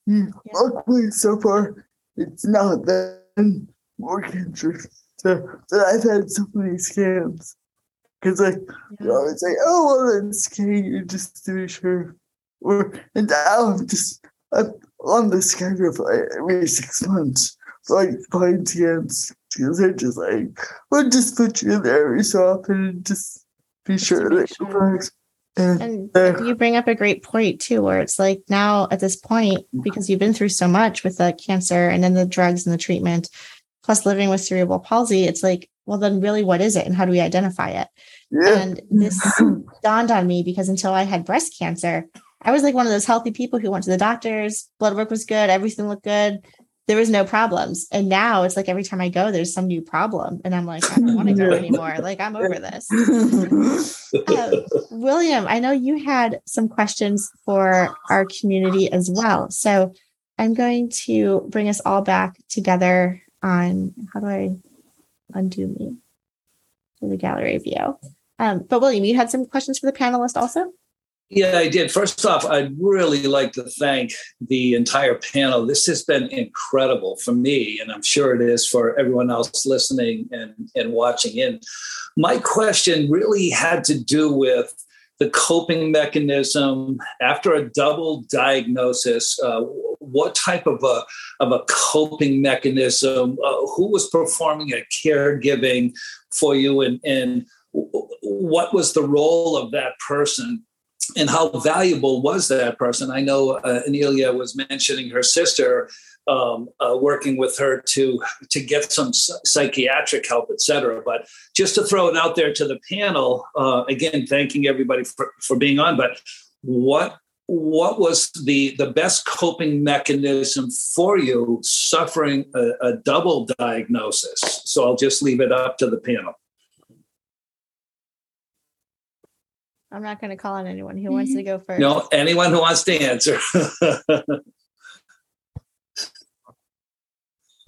luckily so far, it's not been more cancer. So I've had so many scans. Because you always say, "Oh, well, that's scan you just to be sure." And now I'm on the schedule for every 6 months for blind scans. Because they're just we'll just put you in there every so often and just be sure that it works. And you bring up a great point too, where it's like now at this point, because you've been through so much with the cancer and then the drugs and the treatment, plus living with cerebral palsy, it's like, well, then really what is it and how do we identify it? Yeah. And this dawned on me because until I had breast cancer, I was like one of those healthy people who went to the doctors, blood work was good, everything looked good. There was no problems. And now it's like every time I go, there's some new problem. And I'm like, I don't want to go anymore. Like, I'm over this. William, I know you had some questions for our community as well. So I'm going to bring us all back together on how do I undo me to the gallery view. But William, you had some questions for the panelists also? Yeah, I did. First off, I'd really like to thank the entire panel. This has been incredible for me, and I'm sure it is for everyone else listening and watching in. My question really had to do with the coping mechanism after a double diagnosis. What type of a coping mechanism? Who was performing a caregiving for you, and what was the role of that person? And how valuable was that person? I know Aneela was mentioning her sister working with her to get some psychiatric help, et cetera. But just to throw it out there to the panel, again, thanking everybody for being on. But what was the best coping mechanism for you suffering a double diagnosis? So I'll just leave it up to the panel. I'm not going to call on anyone who wants to go first. No, anyone who wants to answer.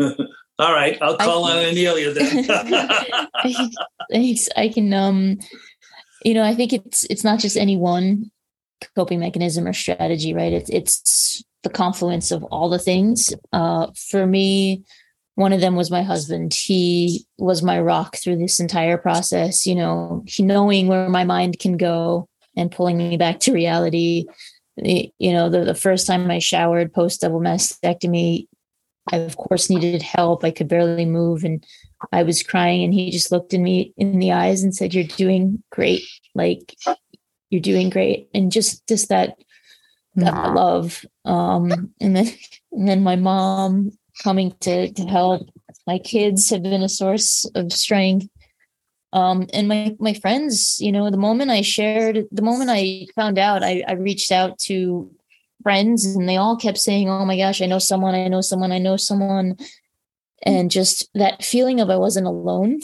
All right, I'll call on Aneela then. I can, I think it's not just any one coping mechanism or strategy, right? It's the confluence of all the things. For me, one of them was my husband. He was my rock through this entire process, he knowing where my mind can go and pulling me back to reality. The first time I showered post double mastectomy, I of course needed help. I could barely move and I was crying, and he just looked at me in the eyes and said, "You're doing great. Like, you're doing great." And just that love. And then my mom coming to help. My kids have been a source of strength. And my friends, the moment I found out, I reached out to friends and they all kept saying, "Oh my gosh, I know someone. And just that feeling of I wasn't alone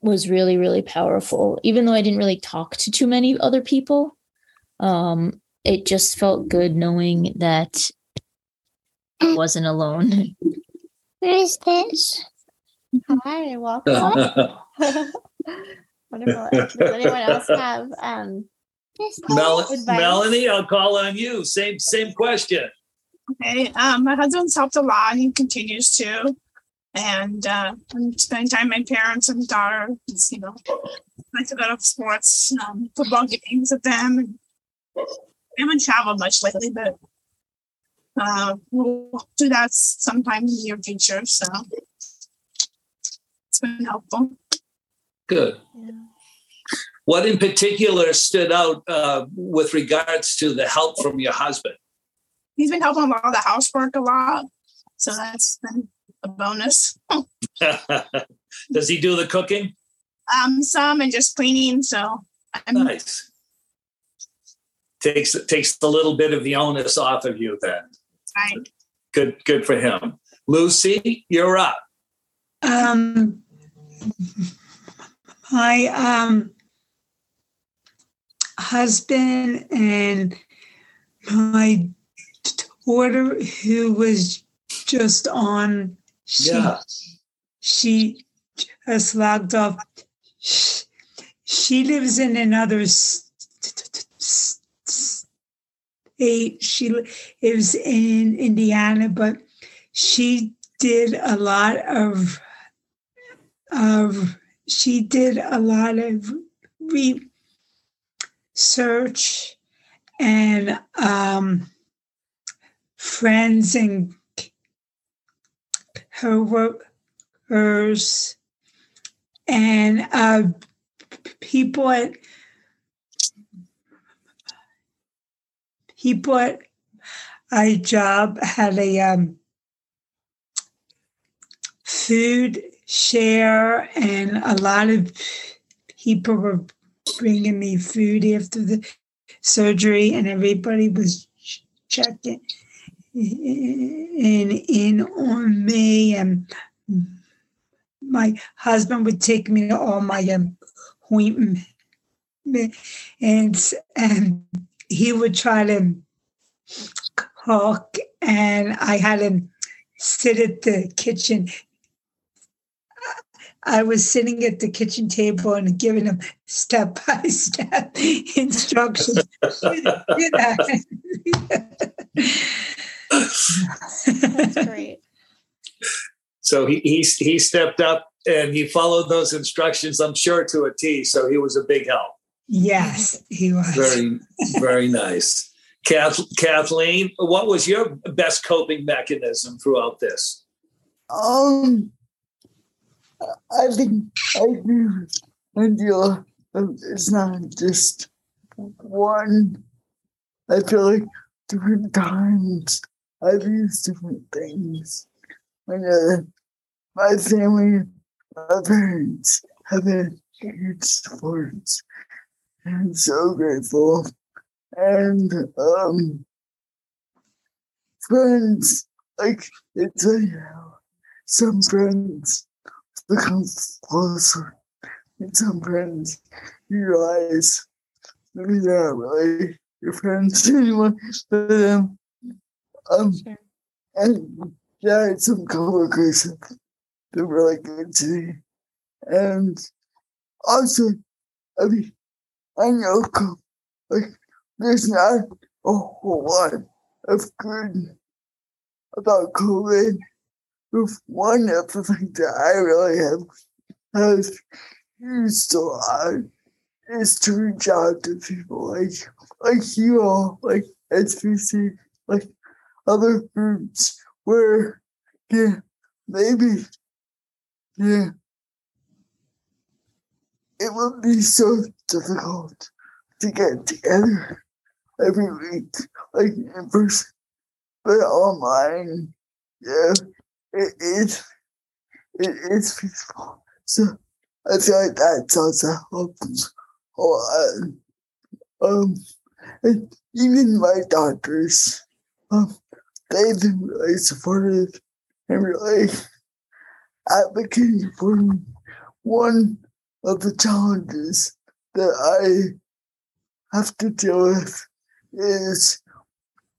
was really, really powerful. Even though I didn't really talk to too many other people, it just felt good knowing that I wasn't alone. Where is this? Hi, welcome. Wonderful. Does anyone else have advice? Melanie, I'll call on you. Same question. Okay. My husband's helped a lot. He continues to. And I'm spending time with my parents and daughter. It's, I like to go to sports, football games with them. I haven't traveled much lately, but we'll do that sometime in the near future. So it's been helpful. Good. Yeah. What in particular stood out with regards to the help from your husband? He's been helping with all the housework a lot. So that's been a bonus. Does he do the cooking? Some, and just cleaning. So nice. Takes a little bit of the onus off of you then. Right. Good for him. Lucy, you're up. My husband and my daughter, who was just on, she just logged off. She lives in another state. She lives in Indiana, but she did a lot of research, and friends and her workers and people at a job had a food share, and a lot of people were bringing me food after the surgery, and everybody was checking in on me. And my husband would take me to all my appointments, and he would try to cook, and I had him sit at the kitchen. I was sitting at the kitchen table and giving them step-by-step instructions. That's great. So he stepped up and he followed those instructions, I'm sure, to a T. So he was a big help. Yes, he was. Very, very nice. Kathleen, what was your best coping mechanism throughout this? I feel it's not just one. I feel like different times I've used different things. My family, my parents have had huge support. I'm so grateful. And friends, it's like some friends become closer, and some friends you realize they're not really your friends anymore. But sure. And yeah, I had some coworkers that were like good to me, and also I know there's not a whole lot of good about COVID. With one of the things that I really have used a lot is to reach out to people like you all, like SPC, like other groups where it would be so difficult to get together every week, like in person, but online, it is peaceful. So I feel like that's also helps a lot. And even my doctors, they've been really supportive and really advocating for me. One of the challenges that I have to deal with is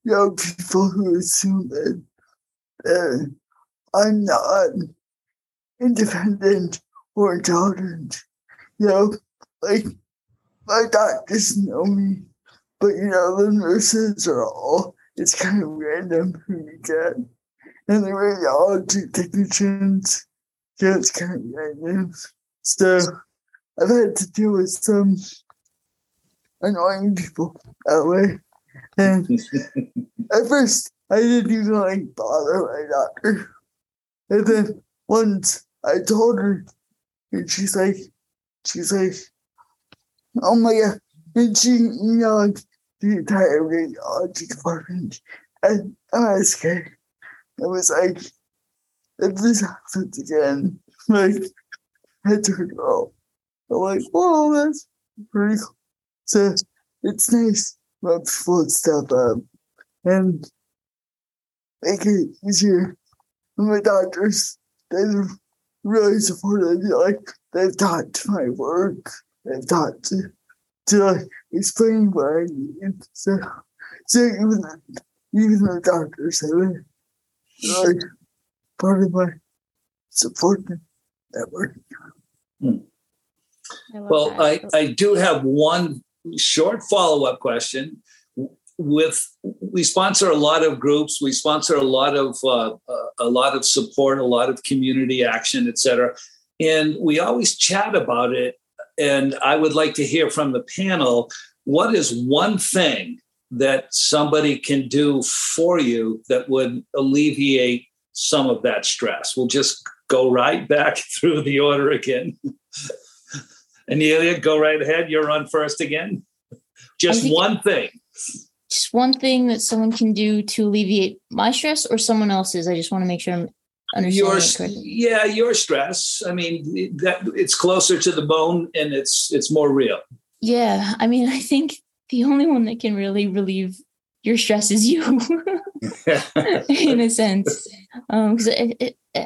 people who assume that I'm not independent or intelligent. My doctors know me, but the nurses are all, it's kind of random who you get. And the radiology technicians, it's kind of random. So I've had to deal with some annoying people that way. And at first, I didn't even bother my doctor. And then once I told her, and she's like, oh my God. And she emailed the entire radiology department at MSK. I was like, if this happens again, I don't know. I'm like, whoa, that's pretty cool. So it's nice when people step up and make it easier. My doctors, they've really supported me. They've taught to my work. They've taught to explain what I need. So even the doctors have been part of my support network. Hmm. Well, I do have one short follow-up question. We sponsor a lot of groups. We sponsor a lot of support, a lot of community action, et cetera. And we always chat about it. And I would like to hear from the panel, what is one thing that somebody can do for you that would alleviate some of that stress? We'll just go right back through the order again. Aneela, go right ahead. You're on first again. Just one thing. Just one thing that someone can do to alleviate my stress or someone else's. I just want to make sure I'm understanding it correctly. Yeah, your stress. I mean, that it's closer to the bone and it's more real. Yeah. I mean, I think the only one that can really relieve your stress is you, in a sense. Because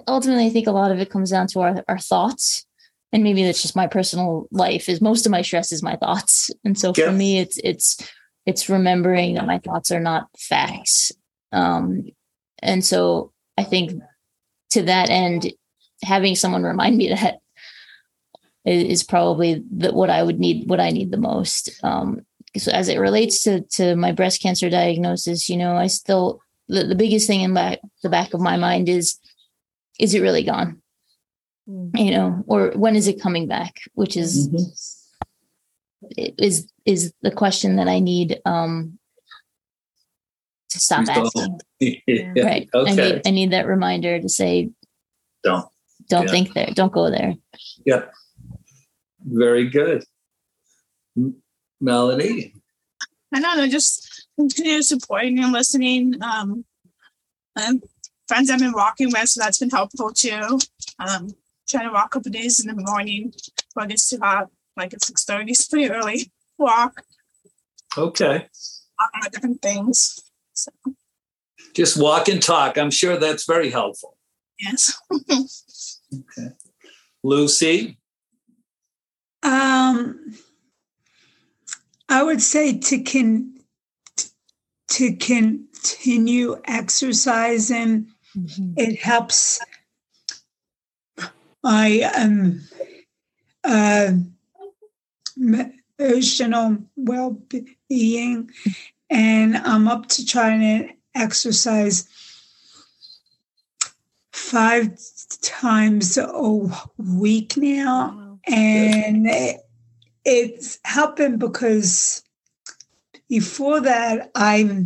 ultimately, I think a lot of it comes down to our thoughts. And maybe that's just my personal life, is most of my stress is my thoughts. And so for me, it's remembering that my thoughts are not facts. And so I think to that end, having someone remind me that is probably what I need the most. So as it relates to my breast cancer diagnosis, you know, I still, the biggest thing in the back of my mind is it really gone? Mm-hmm. You know, or when is it coming back? Which is, is the question that I need to stop asking. Yeah. Right. Okay. I need that reminder to say, don't think there, don't go there. Yeah. Very good. Melanie? I don't know, just continue supporting and listening. Friends I've been walking with, so that's been helpful too. Trying to walk a couple days in the morning before it gets too hot, like at 6:30. It's pretty early walk. Okay. Different things. So. Just walk and talk. I'm sure that's very helpful. Yes. Okay. Lucy? I would say to continue exercising. Mm-hmm. It helps. I am emotional well-being, and I'm up to trying to exercise 5 times a week now, and it's helping because before that, I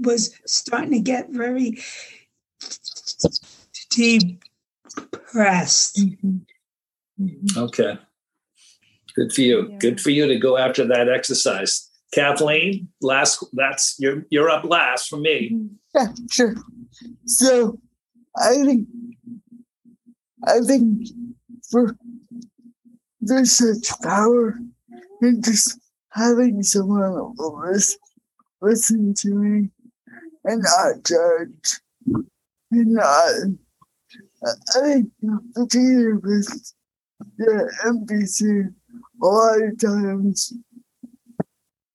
was starting to get very depressed. Mm-hmm. Mm-hmm. Okay. Good for you. Yeah. Good for you to go after that exercise. Kathleen, you're up last for me. Yeah, sure. So I think for there's such power in just having someone listen to me and not judge and not. I think the dealing with the NPC a lot of times,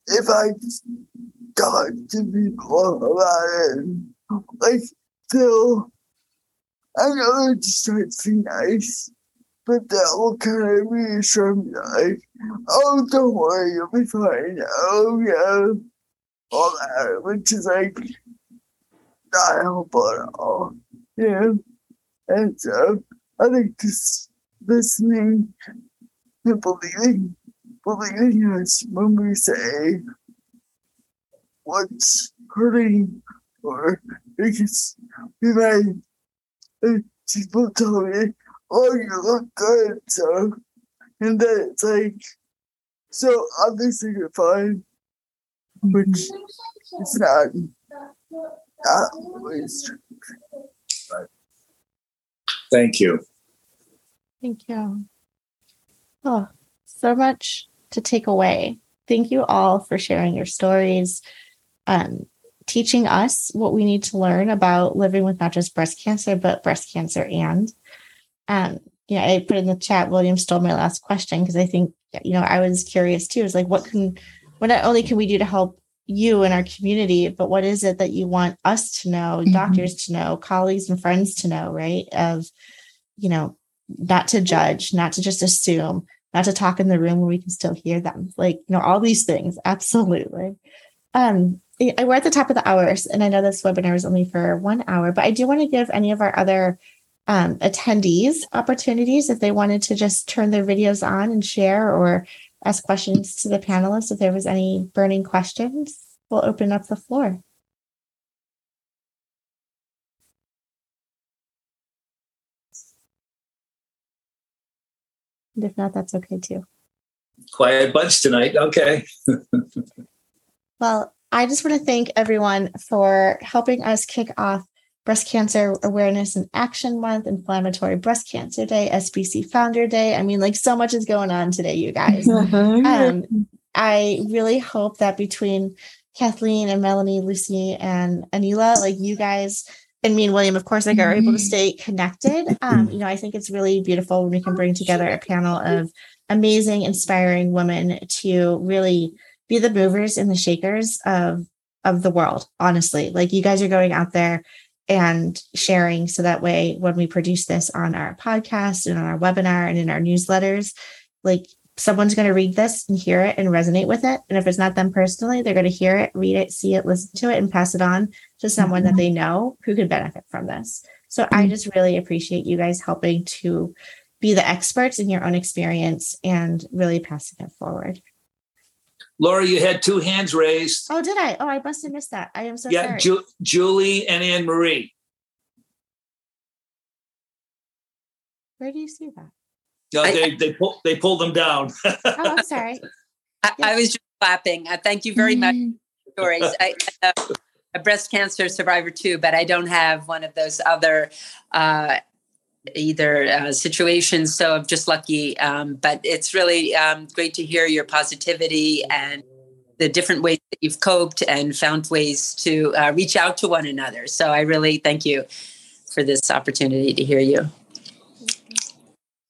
if I talk to people about it, like they'll, I know it just starts to be nice, but that will kind of reassure me, like, oh, don't worry, you'll be fine. Oh, yeah. All that, which is, like, not helpful at all. Yeah. And so I think just listening and believing us when we say what's hurting, or because we might, people tell me, oh, you look good, so, and then it's like, so obviously you're fine, which is not always true. But. Thank you. Oh, so much to take away. Thank you all for sharing your stories, teaching us what we need to learn about living with not just breast cancer, but breast cancer and. Yeah, I put in the chat, William stole my last question because I think, you know, I was curious too. It's like, what not only can we do to help you and our community, but what is it that you want us to know, mm-hmm. doctors to know, colleagues and friends to know, right? Of, you know, not to judge, not to just assume, not to talk in the room where we can still hear them. Like, you know, all these things. Absolutely. We're at the top of the hours, and I know this webinar is only for 1 hour, but I do want to give any of our other attendees opportunities if they wanted to just turn their videos on and share or ask questions to the panelists. If there was any burning questions, we'll open up the floor. And if not, that's okay too. Quiet bunch tonight. Okay. Well, I just want to thank everyone for helping us kick off Breast Cancer Awareness and Action Month, Inflammatory Breast Cancer Day, SBC Founder Day. I mean, like, so much is going on today, you guys. I really hope that between Kathleen and Melanie, Lucy and Aneela, like, you guys and me and William, of course, like, are able to stay connected. You know, I think it's really beautiful when we can bring together a panel of amazing, inspiring women to really be the movers and the shakers of the world, honestly. Like, you guys are going out there and sharing. So that way, when we produce this on our podcast and on our webinar and in our newsletters, like someone's going to read this and hear it and resonate with it. And if it's not them personally, they're going to hear it, read it, see it, listen to it, and pass it on to someone that they know who could benefit from this. So I just really appreciate you guys helping to be the experts in your own experience and really passing it forward. Laura, you had two hands raised. Oh, did I? Oh, I must have missed that. I am so sorry. Julie and Anne Marie. Where do you see that? No, they pulled them down. Oh, I'm sorry. I was just clapping. Thank you very much for your stories. I'm a breast cancer survivor too, but I don't have one of those other situations. So I'm just lucky. But it's really great to hear your positivity and the different ways that you've coped and found ways to reach out to one another. So I really thank you for this opportunity to hear you.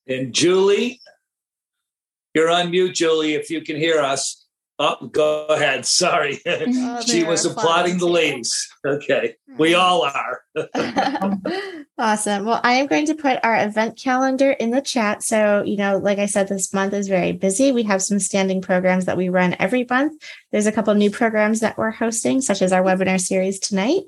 And Julie, you're on mute, Julie, if you can hear us. Oh, go ahead. Sorry. Oh, she was applauding the ladies. Okay. We all are. Awesome. Well, I am going to put our event calendar in the chat. So, you know, like I said, this month is very busy. We have some standing programs that we run every month. There's a couple of new programs that we're hosting, such as our webinar series tonight.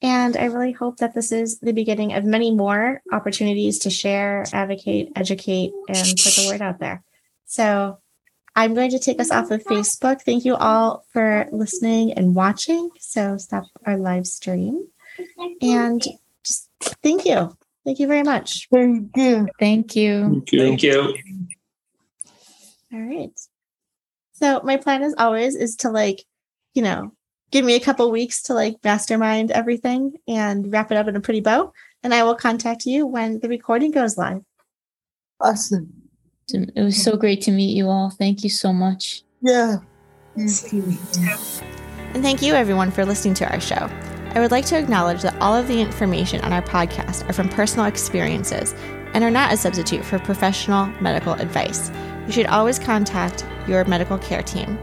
And I really hope that this is the beginning of many more opportunities to share, advocate, educate, and put the word out there. So I'm going to take us off of Facebook. Thank you all for listening and watching. So stop our live stream. And just thank you. Thank you very much. Thank you. Thank you. Thank you. All right. So my plan, as always, is to give me a couple weeks to mastermind everything and wrap it up in a pretty bow. And I will contact you when the recording goes live. Awesome. It was so great to meet you all. Thank you so much. Yeah. Thank you. And thank you everyone for listening to our show. I would like to acknowledge that all of the information on our podcast are from personal experiences and are not a substitute for professional medical advice. You should always contact your medical care team.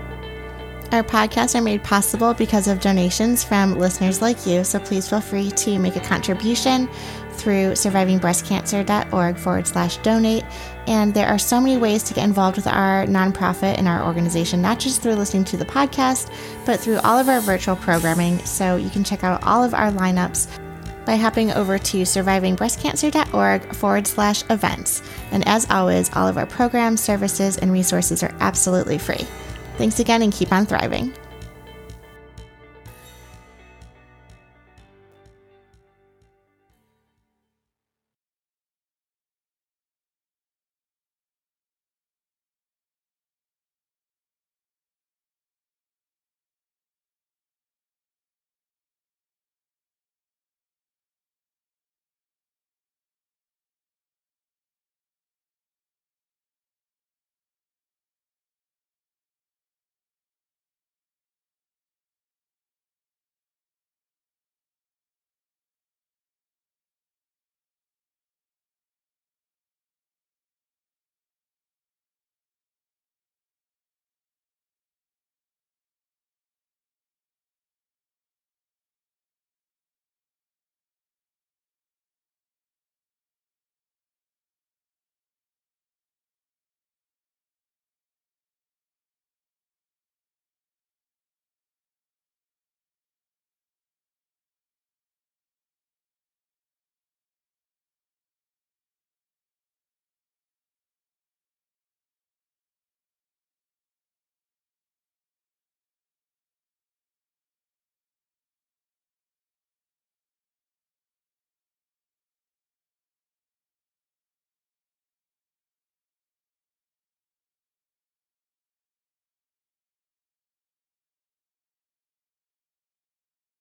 Our podcasts are made possible because of donations from listeners like you, so please feel free to make a contribution through survivingbreastcancer.org/donate. And there are so many ways to get involved with our nonprofit and our organization, not just through listening to the podcast, but through all of our virtual programming. So you can check out all of our lineups by hopping over to survivingbreastcancer.org/events. And as always, all of our programs, services, and resources are absolutely free. Thanks again and keep on thriving.